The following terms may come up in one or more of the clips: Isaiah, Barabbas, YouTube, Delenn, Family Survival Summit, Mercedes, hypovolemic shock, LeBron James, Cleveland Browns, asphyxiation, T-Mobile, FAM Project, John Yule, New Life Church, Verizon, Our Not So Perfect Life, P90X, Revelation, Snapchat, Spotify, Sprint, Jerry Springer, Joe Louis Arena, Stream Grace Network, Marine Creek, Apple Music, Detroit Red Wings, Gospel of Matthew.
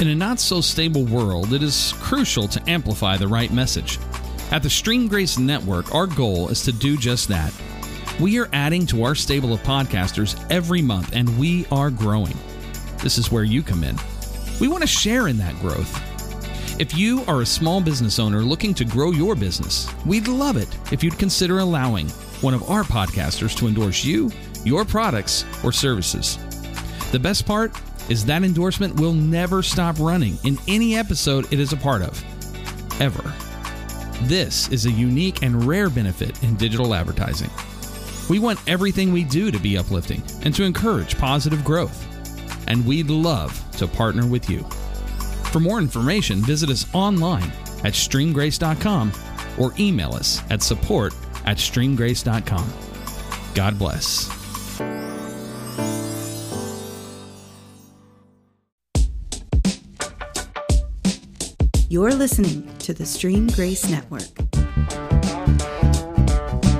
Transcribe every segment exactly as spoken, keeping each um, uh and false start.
In a not-so-stable world, it is crucial to amplify the right message. At the Stream Grace Network, our goal is to do just that. We are adding to our stable of podcasters every month, and we are growing. This is where you come in. We want to share in that growth. If you are a small business owner looking to grow your business, we'd love it if you'd consider allowing one of our podcasters to endorse you, your products, or services. The best part is that endorsement will never stop running in any episode it is a part of, ever. This is a unique and rare benefit in digital advertising. We want everything we do to be uplifting and to encourage positive growth, and we'd love to partner with you. For more information, visit us online at stream grace dot com or email us at support at stream grace dot com. God bless. You're listening to the Stream Grace Network.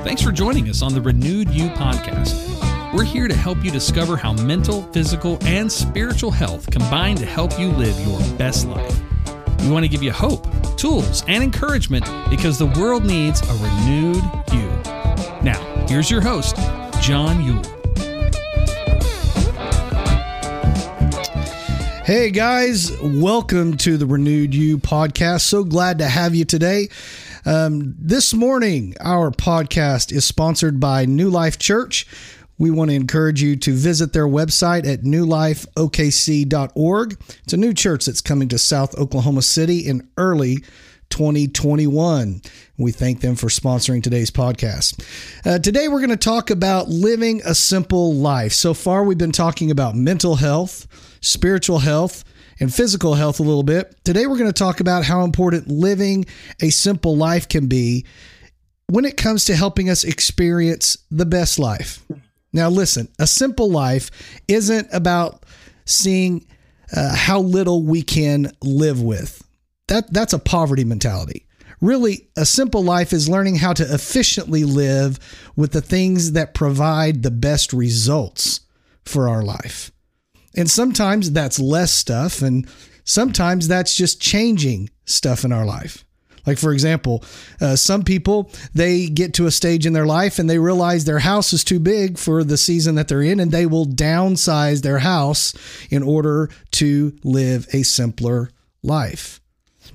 Thanks for joining us on the Renewed You podcast. We're here to help you discover how mental, physical, and spiritual health combine to help you live your best life. We want to give you hope, tools, and encouragement because the world needs a renewed you. Now, here's your host, John Yule. Hey guys, welcome to the Renewed You podcast. So glad to have you today. Um, this morning, our podcast is sponsored by New Life Church. We want to encourage you to visit their website at new life o k c dot org. It's a new church that's coming to South Oklahoma City in early twenty twenty-one. We thank them for sponsoring today's podcast. Uh, today, we're going to talk about living a simple life. So far, we've been talking about mental health, spiritual health, and physical health a little bit. Today, we're going to talk about how important living a simple life can be when it comes to helping us experience the best life. Now, listen, a simple life isn't about seeing uh, how little we can live with. That that's a poverty mentality. Really, a simple life is learning how to efficiently live with the things that provide the best results for our life. And sometimes that's less stuff, and sometimes that's just changing stuff in our life. Like, for example, uh, some people, they get to a stage in their life and they realize their house is too big for the season that they're in, and they will downsize their house in order to live a simpler life.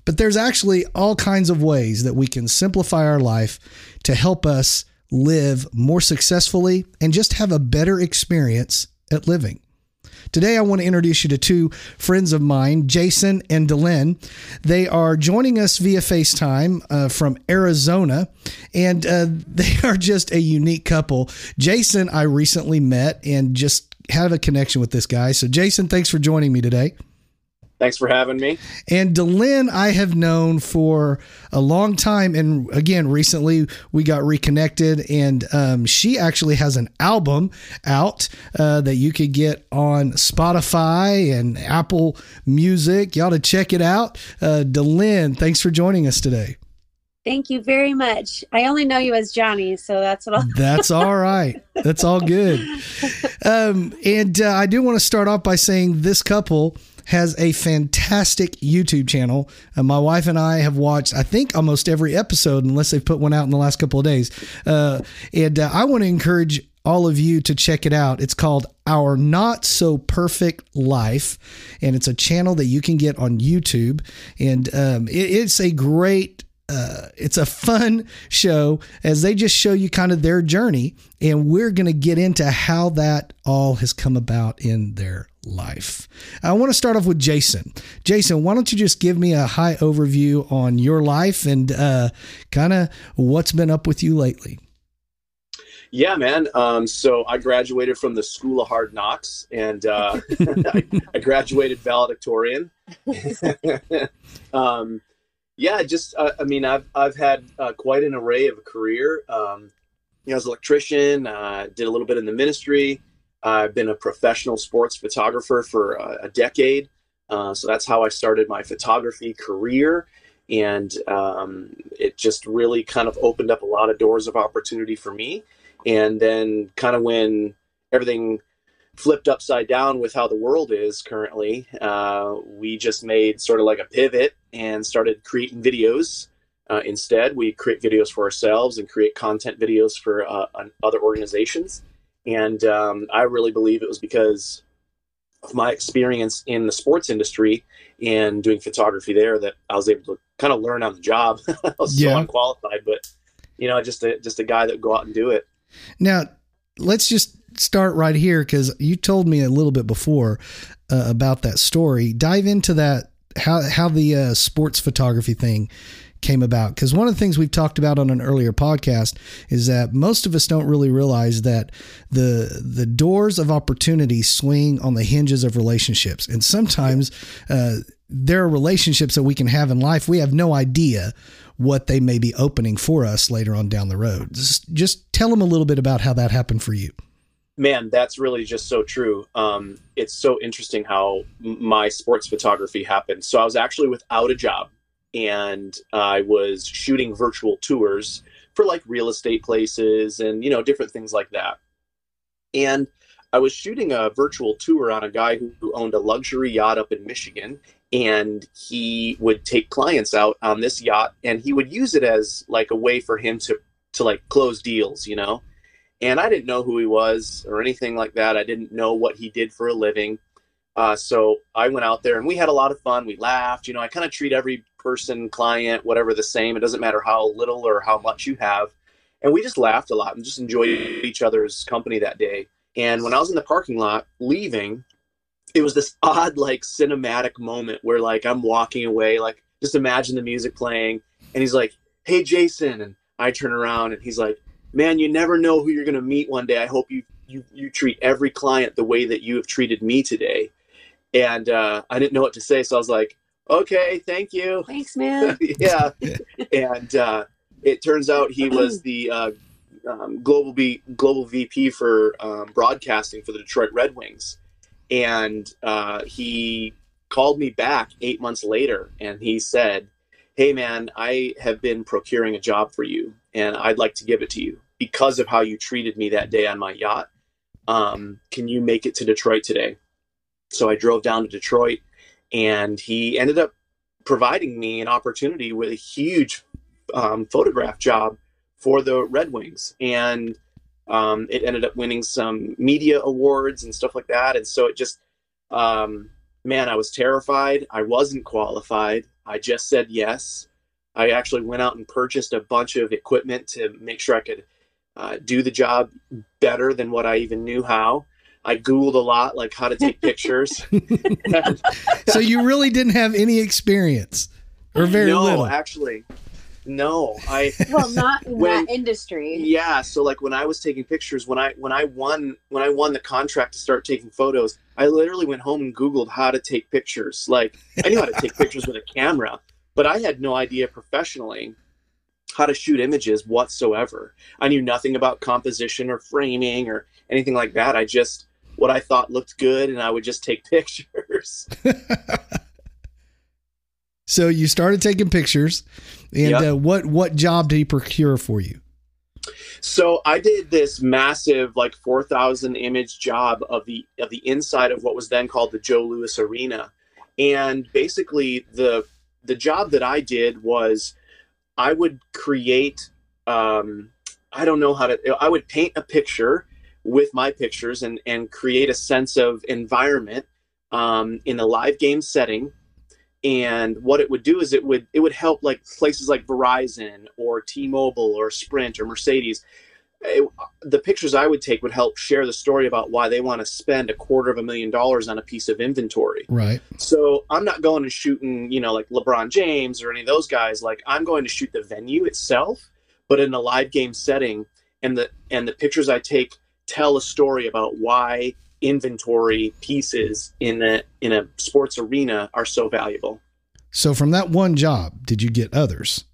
But there's actually all kinds of ways that we can simplify our life to help us live more successfully and just have a better experience at living. Today, I want to introduce you to two friends of mine, Jason and Delenn. They are joining us via FaceTime uh, from Arizona, and uh, they are just a unique couple. Jason, I recently met and just have a connection with this guy. So, Jason, thanks for joining me today. Thanks for having me. And Delenn, I have known for a long time. And again, recently we got reconnected, and um, she actually has an album out uh, that you could get on Spotify and Apple Music. Y'all to check it out. Uh, Delenn, thanks for joining us today. Thank you very much. I only know you as Johnny, so that's what I'll That's all right. That's all good. Um, and uh, I do want to start off by saying this couple has a fantastic YouTube channel. Uh, my wife and I have watched, I think, almost every episode, unless they've put one out in the last couple of days. Uh, and uh, I want to encourage all of you to check it out. It's called Our Not So Perfect Life, and it's a channel that you can get on YouTube. And um, it, it's a great Uh, it's a fun show as they just show you kind of their journey, and we're going to get into how that all has come about in their life. I want to start off with Jason. Jason, why don't you just give me a high overview on your life and uh, kind of what's been up with you lately? Yeah, man. Um, so I graduated from the School of Hard Knocks, and uh, I, I graduated valedictorian. um Yeah, just uh, I mean, I've I've had uh, quite an array of a career. Um, you know, I was an electrician. Uh, did a little bit in the ministry. Uh, I've been a professional sports photographer for uh, a decade. Uh, so that's how I started my photography career, and um, it just really kind of opened up a lot of doors of opportunity for me. And then, kind of when everything flipped upside down with how the world is currently, uh, we just made sort of like a pivot and started creating videos. Uh, instead, we create videos for ourselves and create content videos for uh, other organizations. And um, I really believe it was because of my experience in the sports industry and doing photography there that I was able to kind of learn on the job. I was yeah. so unqualified, but you know, just a, just a guy that would go out and do it. Now, let's just start right here, because you told me a little bit before uh, about that story. Dive into that, how, how the uh, sports photography thing came about. Because one of the things we've talked about on an earlier podcast is that most of us don't really realize that the the doors of opportunity swing on the hinges of relationships. And sometimes uh, there are relationships that we can have in life. We have no idea what they may be opening for us later on down the road. Just, just tell them a little bit about how that happened for you. Man, that's really just so true. Um, it's so interesting how my sports photography happened. So I was actually without a job, and I was shooting virtual tours for like real estate places and, you know, different things like that. And I was shooting a virtual tour on a guy who, who owned a luxury yacht up in Michigan, and he would take clients out on this yacht, and he would use it as like a way for him to, to like close deals, you know? And I didn't know who he was or anything like that. I didn't know what he did for a living. Uh, so I went out there and we had a lot of fun. We laughed. You know, I kind of treat every person, client, whatever, the same. It doesn't matter how little or how much you have. And we just laughed a lot and just enjoyed each other's company that day. And when I was in the parking lot leaving, it was this odd, like, cinematic moment where, like, I'm walking away. Like, just imagine the music playing. And he's like, "Hey, Jason." And I turn around and he's like, "Man, you never know who you're going to meet one day. I hope you, you you treat every client the way that you have treated me today." And uh, I didn't know what to say, so I was like, "Okay, thank you." Thanks, man. yeah. And uh, it turns out he was the uh, um, global B, global V P for um, broadcasting for the Detroit Red Wings. And uh, he called me back eight months later, and he said, "Hey, man, I have been procuring a job for you, and I'd like to give it to you. Because of how you treated me that day on my yacht, um, can you make it to Detroit today?" So I drove down to Detroit, and he ended up providing me an opportunity with a huge um, photograph job for the Red Wings. And um, it ended up winning some media awards and stuff like that. And so it just, um, man, I was terrified. I wasn't qualified. I just said yes. I actually went out and purchased a bunch of equipment to make sure I could uh, do the job better than what I even knew how. I Googled a lot, like how to take pictures. So you really didn't have any experience, or very no, little? No, actually, no. I well, not in when, that industry. Yeah. So like when I was taking pictures, when I when I won when I won the contract to start taking photos, I literally went home and Googled how to take pictures. Like I knew how to take pictures with a camera, but I had no idea professionally how to shoot images whatsoever. I knew nothing about composition or framing or anything like that. I just what I thought looked good, and I would just take pictures. So you started taking pictures, and yep. uh, what what job did he procure for you? So I did this massive, like four thousand image job of the of the inside of what was then called the Joe Louis Arena, and basically the the job that I did was I would create. Um, I don't know how to. I would paint a picture with my pictures and, and create a sense of environment um, in a live game setting. And what it would do is it would it would help like places like Verizon or T-Mobile or Sprint or Mercedes. It, the pictures I would take would help share the story about why they want to spend a quarter of a million dollars on a piece of inventory. Right. So I'm not going and shooting, you know, like LeBron James or any of those guys. Like I'm going to shoot the venue itself, but in a live game setting. And the and the pictures I take tell a story about why inventory pieces in a in a sports arena are so valuable. So from that one job, did you get others?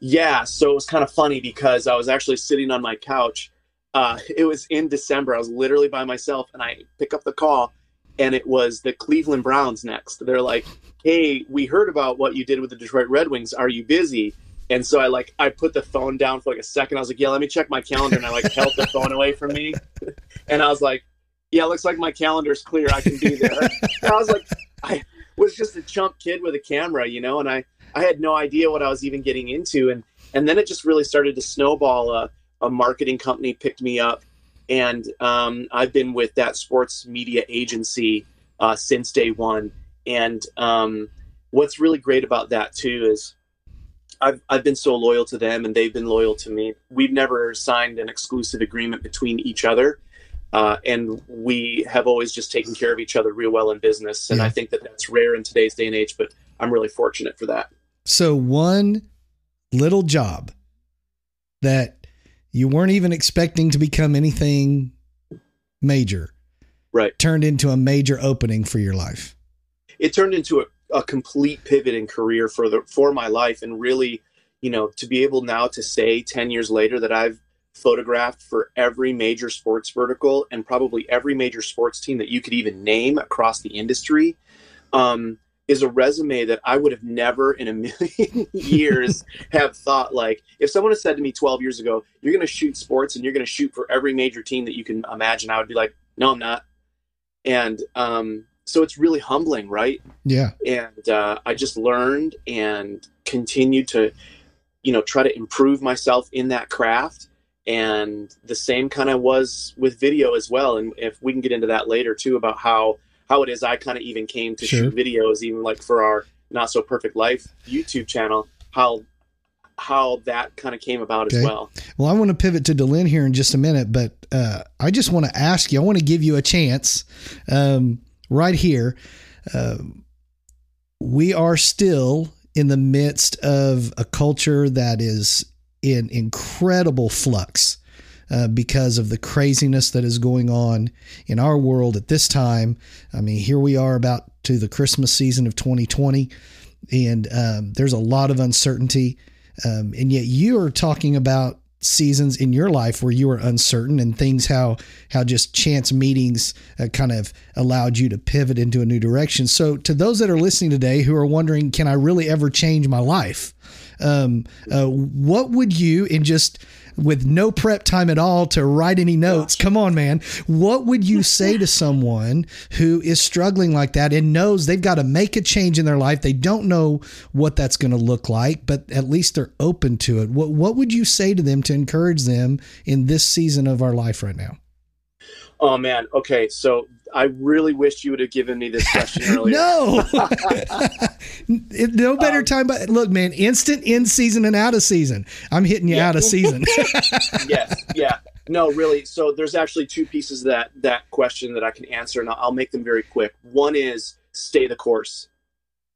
Yeah, so it was kind of funny because I was actually sitting on my couch. Uh, it was in December. I was literally by myself, and I pick up the call, and it was the Cleveland Browns next. They're like, "Hey, we heard about what you did with the Detroit Red Wings. Are you busy?" And so I like I put the phone down for like a second. I was like, "Yeah, let me check my calendar." And I like held the phone away from me, and I was like, yeah, it looks like my calendar's clear. I can be there. And I was like, I was just a chump kid with a camera, you know, and I, I had no idea what I was even getting into. And, and then it just really started to snowball. A, a marketing company picked me up, and um, I've been with that sports media agency uh, since day one. And um, what's really great about that too is I've, I've been so loyal to them, and they've been loyal to me. We've never signed an exclusive agreement between each other. Uh, and we have always just taken care of each other real well in business. And yeah. I think that that's rare in today's day and age, but I'm really fortunate for that. So one little job that you weren't even expecting to become anything major, right, turned into a major opening for your life. It turned into a, a complete pivot in career for the, for my life. And really, you know, to be able now to say ten years later that I've photographed for every major sports vertical and probably every major sports team that you could even name across the industry, um, is a resume that I would have never in a million years have thought, like, if someone had said to me twelve years ago, you're going to shoot sports and you're going to shoot for every major team that you can imagine, I would be like, no, I'm not. And um, so it's really humbling, right? Yeah. And uh, I just learned and continued to, you know, try to improve myself in that craft. And the same kind of was with video as well. And if we can get into that later too, about how, how it is I kind of even came to sure. shoot videos, even like for our Not So Perfect Life YouTube channel, how, how that kind of came about okay. as well. Well, I want to pivot to Delenn here in just a minute, but uh, I just want to ask you, I want to give you a chance um, right here. Um, we are still in the midst of a culture that is in incredible flux uh, because of the craziness that is going on in our world at this time. I mean, here we are about to the Christmas season of twenty twenty, and um, there's a lot of uncertainty. Um, and yet you are talking about seasons in your life where you were uncertain and things, how, how just chance meetings uh, kind of allowed you to pivot into a new direction. So to those that are listening today who are wondering, can I really ever change my life? Um, uh, what would you, in just with no prep time at all to write any notes, Gosh. come on, man, what would you say to someone who is struggling like that and knows they've got to make a change in their life? They don't know what that's going to look like, but at least they're open to it. What, what would you say to them to encourage them in this season of our life right now? Oh man. Okay. So I really wish you would have given me this question earlier. no, no better um, time. But look, man, instant in season and out of season. I'm hitting you yeah. out of season. yes. Yeah. No, really. So there's actually two pieces of that, that question that I can answer, and I'll, I'll make them very quick. One is stay the course.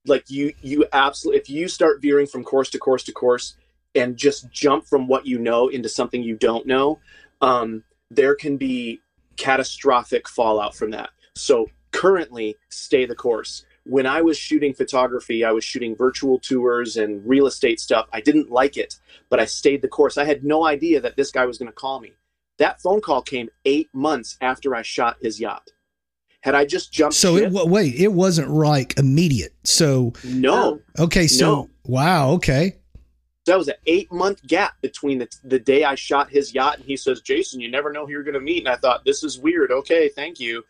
Like you, you absolutely, if you start veering from course to course to course and just jump from what you know into something you don't know, um, there can be catastrophic fallout from that. So currently, stay the course. When I was shooting photography, I was shooting virtual tours and real estate stuff. I didn't like it, but I stayed the course. I had no idea that this guy was going to call me. That phone call came eight months after I shot his yacht. Had I just jumped So it, w- wait, it wasn't like immediate. So no. Okay. So no. wow. Okay. That was an eight month gap between the, the day I shot his yacht and he says, Jason, you never know who you're going to meet. And I thought, this is weird. Okay, thank you.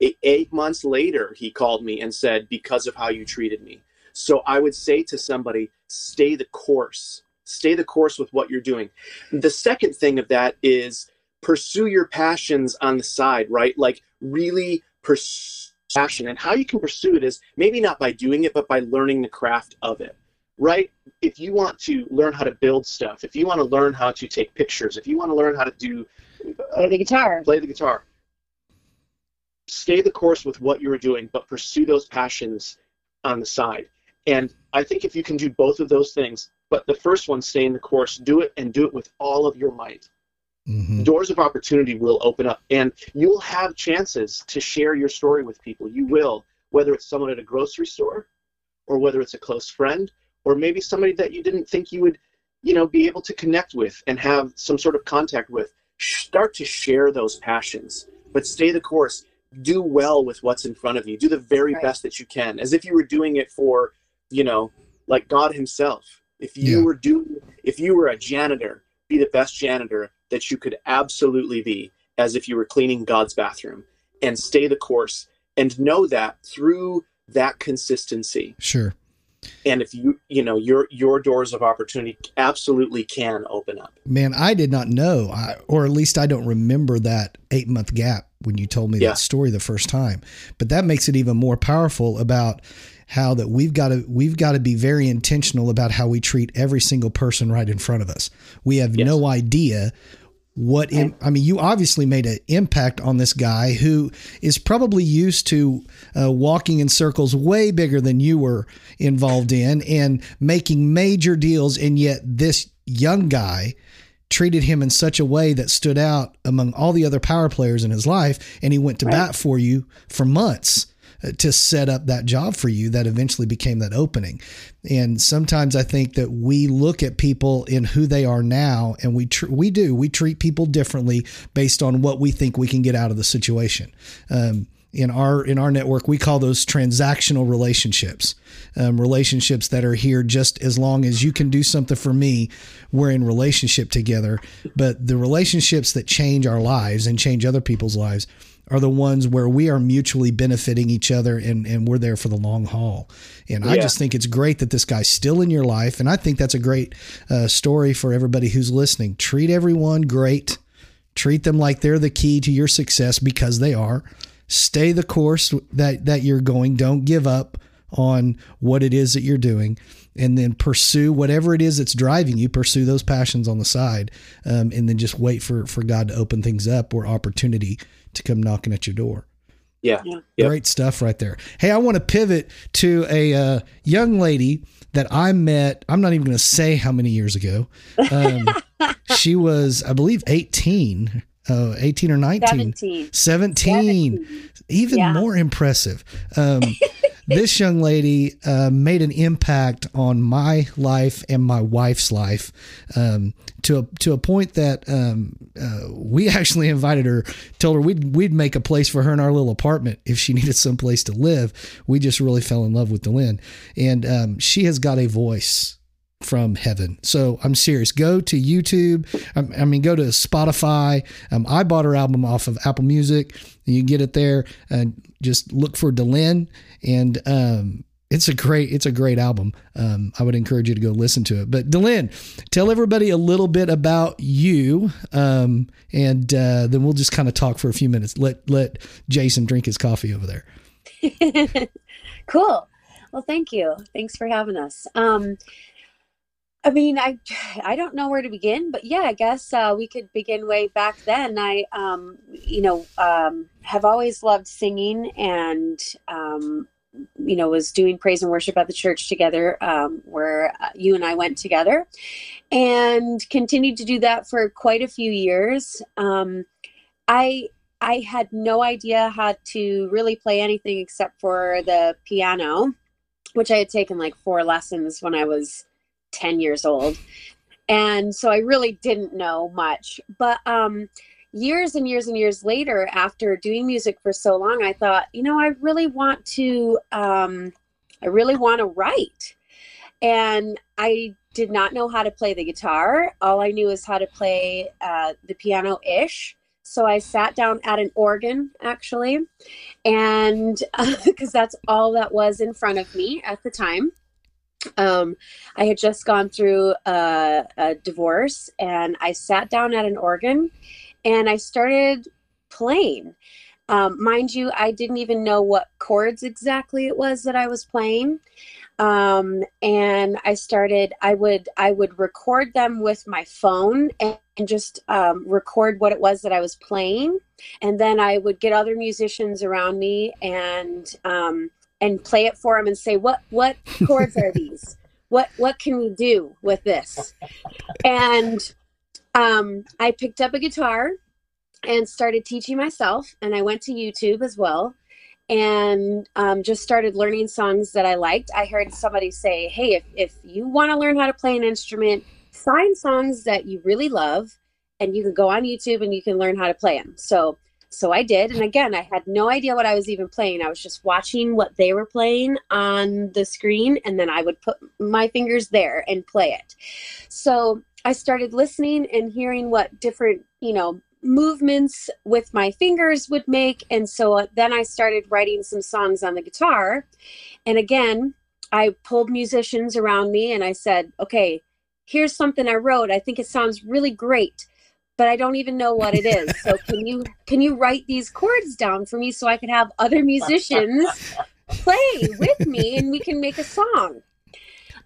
Eight, eight months later, he called me and said, because of how you treated me. So I would say to somebody, stay the course, stay the course with what you're doing. The second thing of that is pursue your passions on the side, right? Like really pursue passion, and how you can pursue it is maybe not by doing it, but by learning the craft of it. Right? If you want to learn how to build stuff, if you want to learn how to take pictures, if you want to learn how to do uh, play the guitar, play the guitar, stay the course with what you're doing, but pursue those passions on the side. And I think if you can do both of those things, but the first one, stay in the course, do it and do it with all of your might. Mm-hmm. Doors of opportunity will open up, and you'll have chances to share your story with people. You will, whether it's someone at a grocery store or whether it's a close friend, or maybe somebody that you didn't think you would, you know, be able to connect with and have some sort of contact with. Start to share those passions, but stay the course. Do well with what's in front of you. Do the very right. best that you can, as if you were doing it for, you know, like God himself. If you yeah. were doing, if you were a janitor, be the best janitor that you could absolutely be, as if you were cleaning God's bathroom. and stay the course and know that through that consistency. Sure. And if you, you know, your, your doors of opportunity absolutely can open up. Man, I did not know, I, or at least I don't remember that eight month gap when you told me yeah. that story the first time, but that makes it even more powerful about how that we've got to, we've got to be very intentional about how we treat every single person right in front of us. We have yes. no idea what, in, I mean, you obviously made an impact on this guy who is probably used to uh, walking in circles way bigger than you were involved in and making major deals. And yet this young guy treated him in such a way that stood out among all the other power players in his life. And he went to right. bat for you for months to set up that job for you that eventually became that opening. And sometimes I think that we look at people in who they are now and we, tr- we do, we treat people differently based on what we think we can get out of the situation. Um, in our, in our network, we call those transactional relationships, um, relationships that are here just as long as you can do something for me, we're in relationship together. But the relationships that change our lives and change other people's lives are the ones where we are mutually benefiting each other and, and we're there for the long haul. And yeah. I just think it's great that this guy's still in your life. And I think that's a great uh, story for everybody who's listening. Treat everyone great. Treat them like they're the key to your success because they are. Stay the course that, that you're going. Don't give up on what it is that you're doing. And then pursue whatever it is that's driving you, pursue those passions on the side. Um, and then just wait for, for God to open things up or opportunity to come knocking at your door. Yeah. yeah. Great stuff right there. Hey, I want to pivot to a uh, young lady that I met. I'm not even going to say how many years ago. Um, she was, I believe, eighteen. Oh, eighteen or nineteen, seventeen, seventeen. Even yeah. more impressive. Um, this young lady uh, made an impact on my life and my wife's life um, to a, to a point that um, uh, we actually invited her, told her we'd we'd make a place for her in our little apartment if she needed some place to live. We just really fell in love with Delin, and um, she has got a voice from heaven. So I'm serious. Go to YouTube. I, I mean, go to Spotify. Um, I bought her album off of Apple Music. You can get it there and just look for Delin. And, um, it's a great, it's a great album. Um, I would encourage you to go listen to it, but Delin, tell everybody a little bit about you. Um, and, uh, then we'll just kind of talk for a few minutes. Let, let Jason drink his coffee over there. Cool. Well, thank you. Thanks for having us. Um, I mean, I, I don't know where to begin, but yeah, I guess uh, we could begin way back then. I, um, you know, um, have always loved singing and, um, you know, was doing praise and worship at the church together um, where you and I went together and continued to do that for quite a few years. Um, I, I had no idea how to really play anything except for the piano, which I had taken like four lessons when I was ten years old. And so I really didn't know much, but, um, years and years and years later, after doing music for so long, I thought, you know, I really want to, um, I really want to write. And I did not know how to play the guitar. All I knew is how to play, uh, the piano ish. So I sat down at an organ actually. And uh, cause that's all that was in front of me at the time. Um, I had just gone through a, a divorce and I sat down at an organ and I started playing. Um, mind you, I didn't even know what chords exactly it was that I was playing. Um, and I started, I would, I would record them with my phone and, and just, um, record what it was that I was playing. And then I would get other musicians around me and, um, and play it for them and say, what, what chords are these? What, what can we do with this? And, um, I picked up a guitar and started teaching myself. And I went to YouTube as well and, um, just started learning songs that I liked. I heard somebody say, hey, if, if you want to learn how to play an instrument, find songs that you really love and you can go on YouTube and you can learn how to play them. So So I did. And again, I had no idea what I was even playing. I was just watching what they were playing on the screen. And then I would put my fingers there and play it. So I started listening and hearing what different, you know, movements with my fingers would make. And so then I started writing some songs on the guitar. And again, I pulled musicians around me and I said, okay, here's something I wrote. I think it sounds really great, but I don't even know what it is. So can you can you write these chords down for me so I can have other musicians play with me and we can make a song?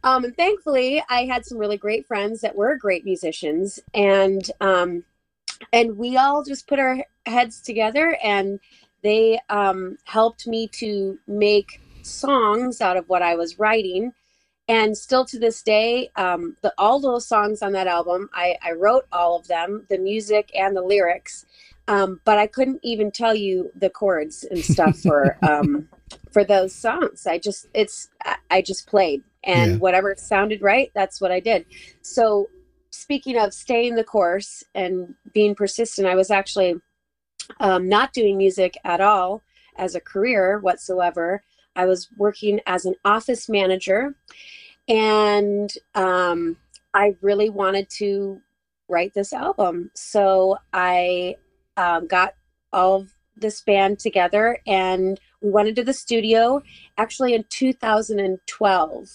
Um, and thankfully, I had some really great friends that were great musicians, and um, and we all just put our heads together, and they um, helped me to make songs out of what I was writing. And still to this day, um, the, all those songs on that album, I, I wrote all of them, the music and the lyrics, um, but I couldn't even tell you the chords and stuff for um, for those songs. I just it's I just played, and yeah. whatever sounded right, that's what I did. So speaking of staying the course and being persistent, I was actually um, not doing music at all as a career whatsoever. I was working as an office manager, and um, I really wanted to write this album. So I um, got all of this band together, and we went into the studio actually in two thousand twelve.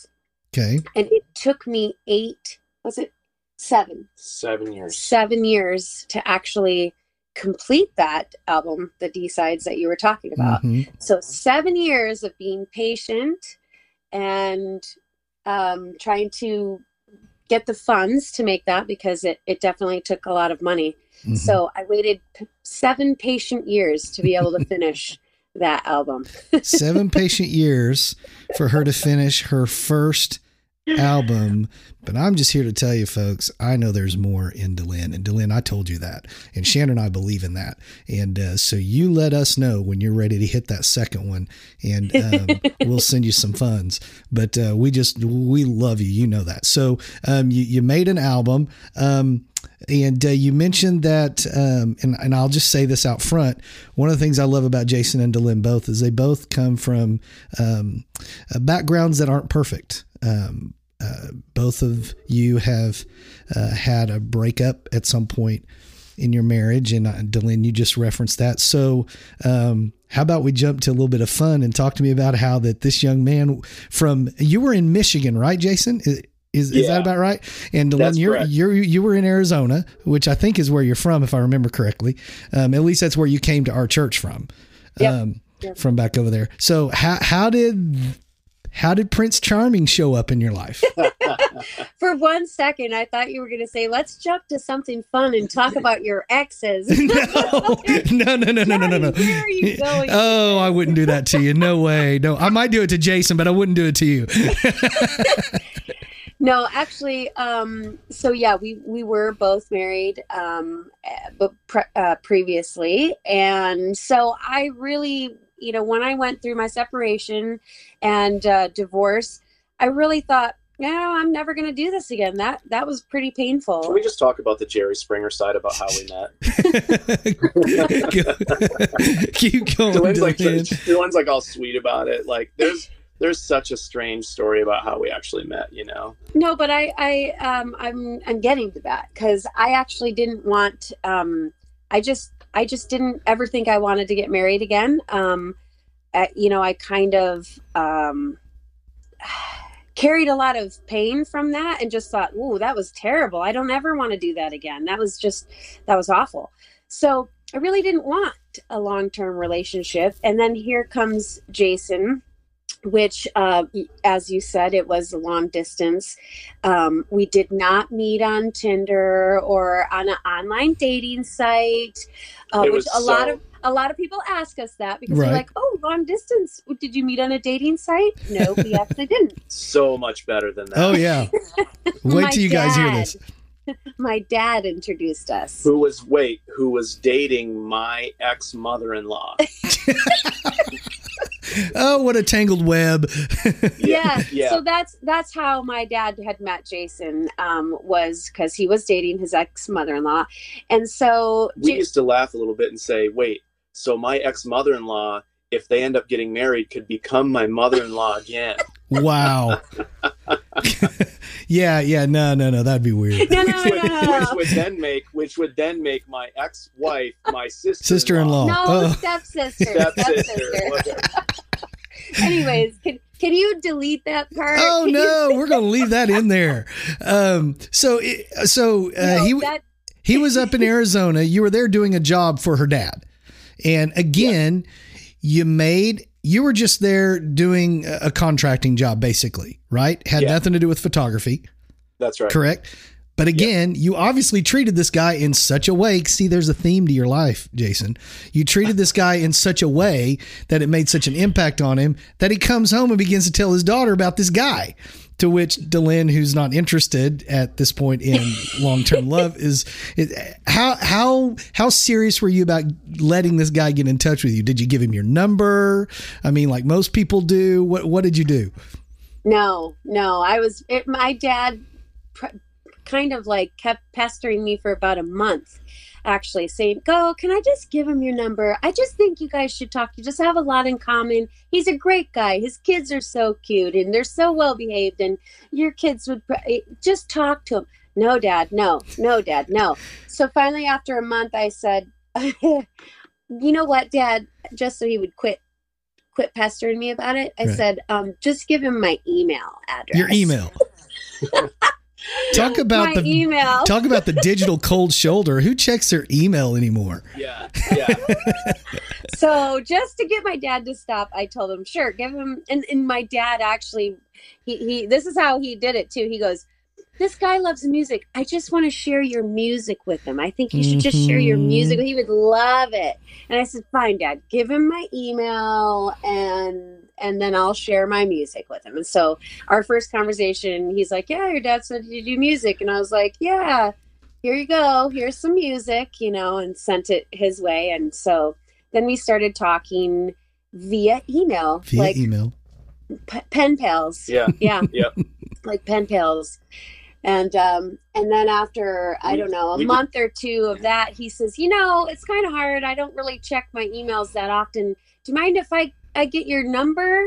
Okay. And it took me eight, was it seven? Seven years. Seven years to actually complete that album, the D-sides that you were talking about. Mm-hmm. So seven years of being patient and um, trying to get the funds to make that, because it, it definitely took a lot of money. Mm-hmm. So I waited p- seven patient years to be able to finish that album. Seven patient years for her to finish her first album. But I'm just here to tell you folks, I know there's more in DeLynn, and DeLynn, I told you that, and Shannon and I believe in that. And uh, so you let us know when you're ready to hit that second one, and um, we'll send you some funds, but uh, we just, we love you. You know that. So um, you, you made an album, um, and uh, you mentioned that, um, and, and I'll just say this out front. One of the things I love about Jason and DeLynn both is they both come from um, uh, backgrounds that aren't perfect. Um, uh, both of you have uh, had a breakup at some point in your marriage, and uh, DeLynn, you just referenced that. So um, how about we jump to a little bit of fun and talk to me about how that this young man from, you were in Michigan, right, Jason? Is, is, yeah. is that about right? And DeLynn, you're, you're, you were in Arizona, which I think is where you're from, if I remember correctly. Um, at least that's where you came to our church from, yep. Um, yep. from back over there. So how, how did... How did Prince Charming show up in your life? For one second, I thought you were going to say, let's jump to something fun and talk about your exes. no, no, no, no, no, no, no. Where are you going? Oh, I wouldn't do that to you. No way. No, I might do it to Jason, but I wouldn't do it to you. No, actually. Um, so yeah, we, we were both married, um, but pre- uh, previously. And so I really, you know, when I went through my separation and uh, divorce, I really thought, no, I'm never going to do this again. That that was pretty painful. Can we just talk about the Jerry Springer side about how we met? Keep going. DeLynn's like, DeLynn's like all sweet about it. Like there's there's such a strange story about how we actually met, you know? No, but I, I um I'm I'm getting to that, because I actually didn't want um I just. I just didn't ever think I wanted to get married again. Um, at, you know, I kind of um, carried a lot of pain from that and just thought, ooh, that was terrible. I don't ever want to do that again. That was just, that was awful. So I really didn't want a long-term relationship. And then here comes Jason, which, uh, as you said, it was a long distance. Um, we did not meet on Tinder or on an online dating site, uh, which a so... lot of a lot of people ask us that, because right. they're like, "Oh, long distance? Did you meet on a dating site?" No, we actually didn't. So much better than that. Oh yeah, wait till you dad, guys hear this. My dad introduced us. Who was wait? Who was dating my ex mother-in-law? Oh, what a tangled web. yeah. yeah. So that's that's how my dad had met Jason, um, was because he was dating his ex-mother-in-law. And so we J- used to laugh a little bit and say, wait, so my ex-mother-in-law, if they end up getting married, could become my mother-in-law again. Wow. Yeah, yeah, no, no, no, that'd be weird. No, no, which, would, no. which would then make, which would then make my ex-wife my sister, sister-in-law. No, oh. stepsister, stepsister. stepsister. Anyways, can can you delete that part? Oh no, we're gonna leave that in there. Um, so it, so uh, no, he that... he was up in Arizona. You were there doing a job for her dad, and again, yeah. you made. You were just there doing a contracting job, basically, right? Had yeah. nothing to do with photography. That's right. Correct. But again, yep. you obviously treated this guy in such a way. See, there's a theme to your life, Jason. You treated this guy in such a way that it made such an impact on him that he comes home and begins to tell his daughter about this guy, to which Delenn, who's not interested at this point in long-term love, is, is how, how, how serious were you about letting this guy get in touch with you? Did you give him your number? I mean, like most people do, what, what did you do? No, no, I was, it, my dad pr- kind of like kept pestering me for about a month, actually saying, go, can I just give him your number? I just think you guys should talk. You just have a lot in common. He's a great guy. His kids are so cute and they're so well behaved, and your kids would pre- just talk to him. No, dad, no, no, dad, no. So finally, after a month, I said, you know what, dad, just so he would quit, quit pestering me about it. I right. said, um, just give him my email address. Your email. Talk about My the email. Talk about the digital cold shoulder. Who checks their email anymore? Yeah, yeah. So just to get my dad to stop, I told him, sure, give him. And, and my dad actually, he, he this is how he did it too. He goes, this guy loves music. I just want to share your music with him. I think you should just mm-hmm. share your music. He would love it. And I said, fine, dad, give him my email and and then I'll share my music with him. And so our first conversation, he's like, yeah, your dad said you do music. And I was like, yeah, here you go. Here's some music, you know, and sent it his way. And so then we started talking via email, via like email, p- pen pals. Yeah. Yeah. yeah. Like pen pals. And, um, and then after, I don't know, a month or two of that, he says, you know, it's kind of hard. I don't really check my emails that often. Do you mind if I, I get your number?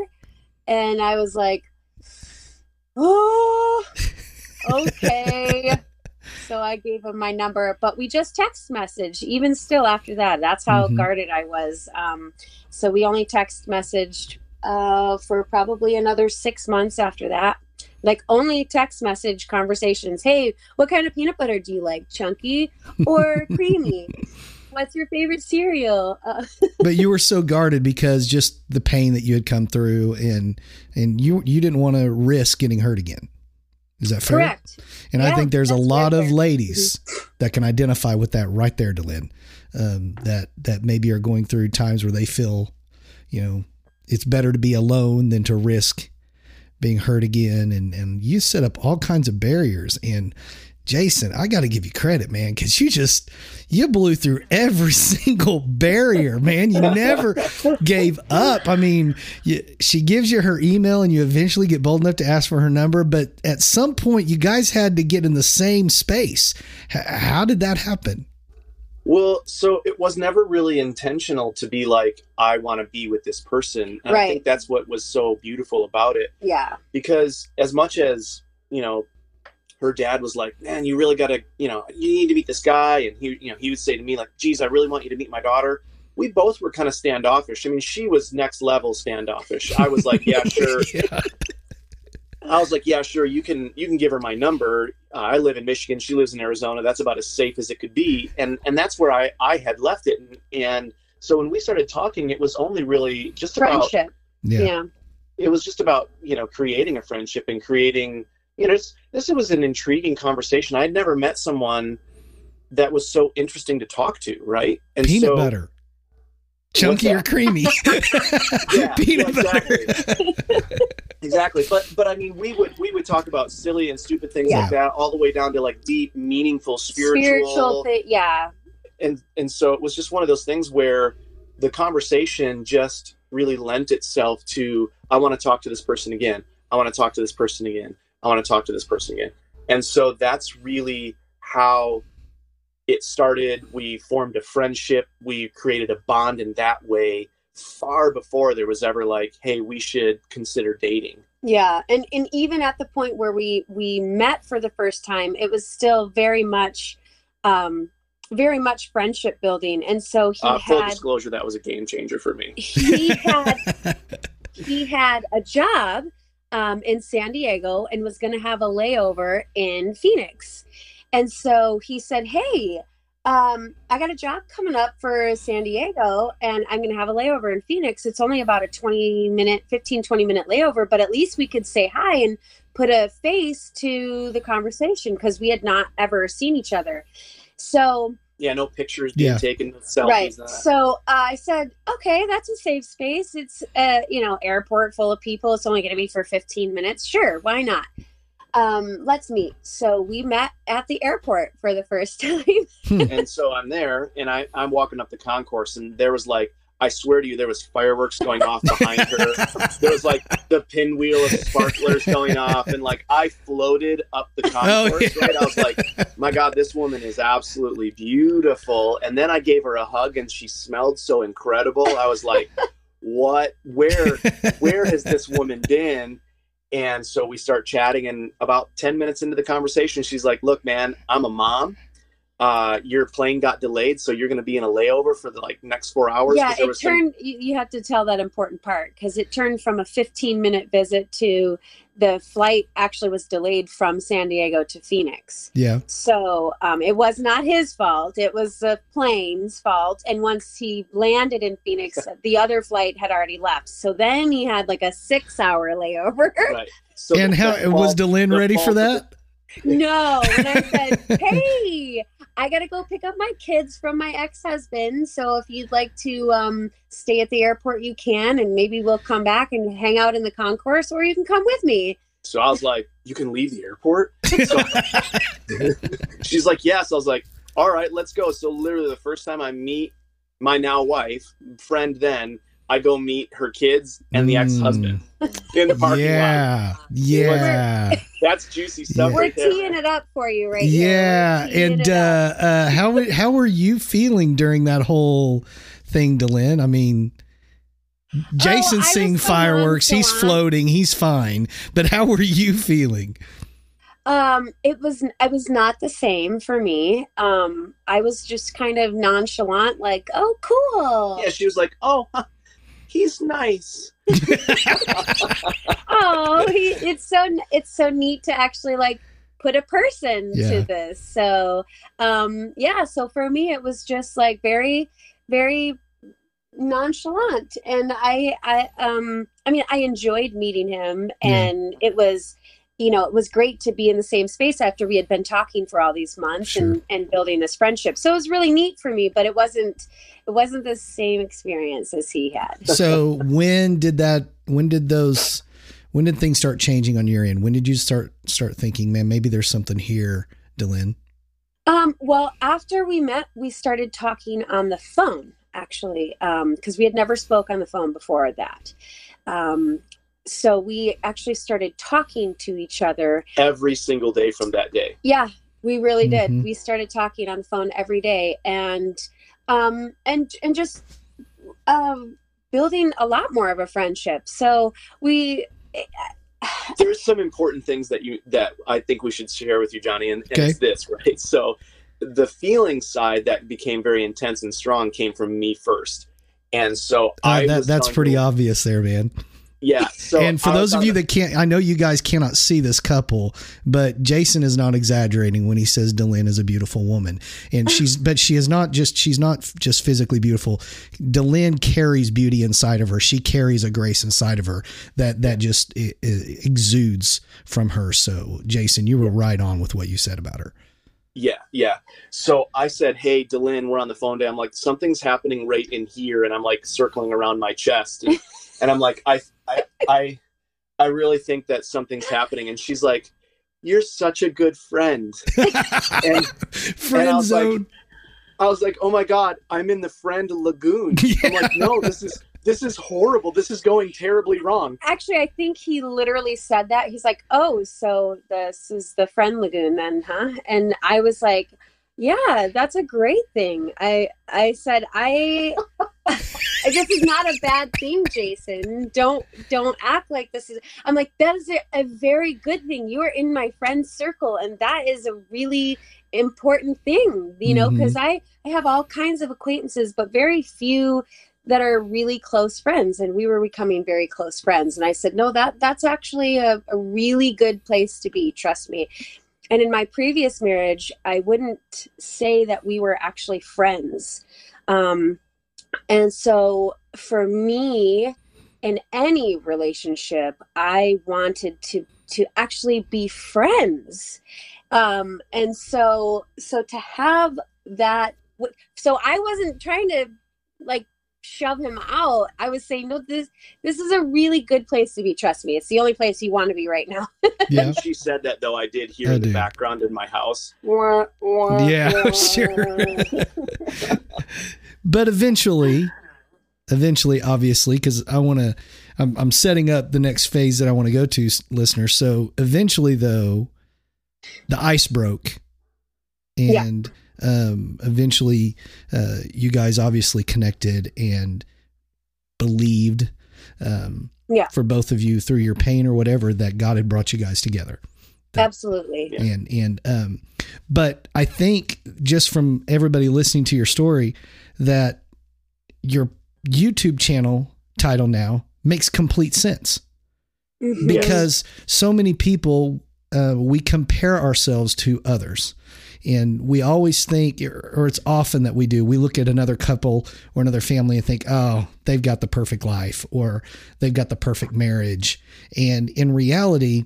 And I was like, oh, okay. So I gave him my number, but we just text messaged even still after that. That's how mm-hmm. guarded I was. Um, so we only text messaged, uh, for probably another six months after that. Like only text message conversations. Hey, what kind of peanut butter do you like? Chunky or creamy? What's your favorite cereal? Uh- but you were so guarded because just the pain that you had come through, and and you you didn't want to risk getting hurt again. Is that fair? Correct. And yeah, I think there's a lot fair. of ladies mm-hmm. that can identify with that right there, Delenn, um, that, that maybe are going through times where they feel, you know, it's better to be alone than to risk being hurt again. And, and you set up all kinds of barriers. And Jason, I got to give you credit, man, because you just, you blew through every single barrier, man. You never gave up. I mean, you, she gives you her email and you eventually get bold enough to ask for her number. But at some point, you guys had to get in the same space. H- how did that happen? Well, so it was never really intentional to be like, I want to be with this person. And right. I think that's what was so beautiful about it. Yeah. Because as much as, you know, her dad was like, man, you really got to, you know, you need to meet this guy. And he, you know, he would say to me like, geez, I really want you to meet my daughter. We both were kind of standoffish. I mean, she was next level standoffish. I was like, yeah, sure. yeah. I was like, yeah, sure. You can, you can give her my number. Uh, I live in Michigan. She lives in Arizona. That's about as safe as it could be. And, and that's where I, I had left it. And, and so when we started talking, it was only really just about, friendship. Yeah. yeah, it was just about, you know, creating a friendship and creating, you know, it's, this was an intriguing conversation. I had never met someone that was so interesting to talk to, right? And peanut so, butter. Chunky or creamy. yeah, peanut yeah, exactly. butter. exactly. But but I mean, we would we would talk about silly and stupid things yeah. like that, all the way down to like deep, meaningful, spiritual. Spiritual thing, yeah. And and so it was just one of those things where the conversation just really lent itself to, I want to talk to this person again. I want to talk to this person again. I want to talk to this person again. And so that's really how it started. We formed a friendship. We created a bond in that way far before there was ever like, hey, we should consider dating. Yeah. And, and even at the point where we, we met for the first time, it was still very much, um, very much friendship building. And so he uh, full had, disclosure, that was a game changer for me. He had, he had a job um, in San Diego and was going to have a layover in Phoenix. And so he said, hey, Um, I got a job coming up for San Diego and I'm going to have a layover in Phoenix. It's only about a twenty minute, fifteen, twenty minute layover, but at least we could say hi and put a face to the conversation because we had not ever seen each other. So yeah, no pictures being yeah. taken, selfies. Right. So uh, I said, okay, that's a safe space. It's a, you know, airport full of people. It's only going to be for fifteen minutes. Sure. Why not? Um, let's meet. So we met at the airport for the first time. And so I'm there and I, I'm walking up the concourse and there was like, I swear to you, there was fireworks going off behind her. There was like the pinwheel of sparklers going off. And like, I floated up the concourse. Oh, yeah. Right? I was like, my God, this woman is absolutely beautiful. And then I gave her a hug and she smelled so incredible. I was like, what, where, where has this woman been? And so we start chatting, and about ten minutes into the conversation, she's like, look, man, I'm a mom. Uh, your plane got delayed, so you're going to be in a layover for the like next four hours. Yeah, it turned, some... you have to tell that important part, because it turned from a fifteen-minute visit to the flight actually was delayed from San Diego to Phoenix. Yeah. So um, it was not his fault. It was the plane's fault. And once he landed in Phoenix, the other flight had already left. So then he had like a six-hour layover. Right. So and how fault, was Dylan ready for that? The... No. And I said, hey, I got to go pick up my kids from my ex-husband. So if you'd like to um, stay at the airport, you can, and maybe we'll come back and hang out in the concourse, or you can come with me. So I was like, you can leave the airport? So she's like, yes. I was like, all right, let's go. So literally the first time I meet my now wife, friend then, I go meet her kids and the ex-husband mm. in the parking yeah. lot. Yeah, yeah. That's juicy stuff. Yeah. Right We're there. teeing it up for you right yeah. now. Yeah, and uh, uh, how how were you feeling during that whole thing, Dylan? I mean, Jason's oh, seeing fireworks. He's on. floating. He's fine. But how were you feeling? Um, it was it was not the same for me. Um, I was just kind of nonchalant, like, oh, cool. Yeah, she was like, oh, huh. He's nice. oh, he, it's so it's so neat to actually like put a person yeah. to this. So, um, yeah. So for me, it was just like very, very nonchalant, and I, I, um, I mean, I enjoyed meeting him, and yeah. it was, you know, it was great to be in the same space after we had been talking for all these months sure. and, and building this friendship. So it was really neat for me, but it wasn't. It wasn't the same experience as he had. So when did that, when did those, when did things start changing on your end? When did you start, start thinking, man, maybe there's something here, Dylan? Um, well, after we met, we started talking on the phone actually. Um, cause we had never spoke on the phone before that. Um, so we actually started talking to each other every single day from that day. Yeah, we really did. Mm-hmm. We started talking on the phone every day and, Um, and, and just, um, building a lot more of a friendship. So we, there's some important things that you, that I think we should share with you, Johnny, and, okay. and it's this, right? So the feeling side that became very intense and strong came from me first. And so uh, I, that, that's pretty you, obvious there, man. Yeah. So and for I those of you that can't, I know you guys cannot see this couple, but Jason is not exaggerating when he says Dylan is a beautiful woman. And she's, but she is not just, she's not just physically beautiful. Dylan carries beauty inside of her. She carries a grace inside of her that, that just it, it exudes from her. So Jason, you were right on with what you said about her. Yeah. Yeah. So I said, hey, Dylan, we're on the phone today. I'm like, something's happening right in here. And I'm like circling around my chest and, and I'm like, I, I, I, I really think that something's happening. And she's like, you're such a good friend. And, friend and I was zone. Like, I was like, oh my God, I'm in the friend lagoon. Yeah. I'm like, no, this is, this is horrible. This is going terribly wrong. Actually, I think he literally said that. He's like, oh, so this is the friend lagoon then, huh? And I was like, yeah, that's a great thing. I, I said, I, This is not a bad thing, Jason. Don't don't act like this is. I'm like, that is a, a very good thing. You are in my friend's circle, and that is a really important thing, you know, because mm-hmm. I, I have all kinds of acquaintances, but very few that are really close friends, and we were becoming very close friends. And I said, no, that that's actually a, a really good place to be. Trust me. And in my previous marriage, I wouldn't say that we were actually friends. Um, and so for me, in any relationship, I wanted to, to actually be friends. Um, and so, so to have that, so I wasn't trying to like shove him out. I was saying, no, this this is a really good place to be. Trust me, it's the only place you want to be right now. Yeah. She said that, though. I did hear I in do. the background in my house. Wah, wah, yeah, wah. Sure. But eventually, eventually, obviously, because I want to, I'm, I'm setting up the next phase that I want to go to, listeners. So eventually, though, the ice broke, and. Yeah. Um, eventually, uh, you guys obviously connected and believed, um, yeah. for both of you through your pain or whatever, that God had brought you guys together. That, Absolutely. And, and, um, but I think just from everybody listening to your story, that your YouTube channel title now makes complete sense, mm-hmm. because so many people, uh, we compare ourselves to others. And we always think, or it's often that we do, we look at another couple or another family and think, oh, they've got the perfect life, or they've got the perfect marriage. And in reality,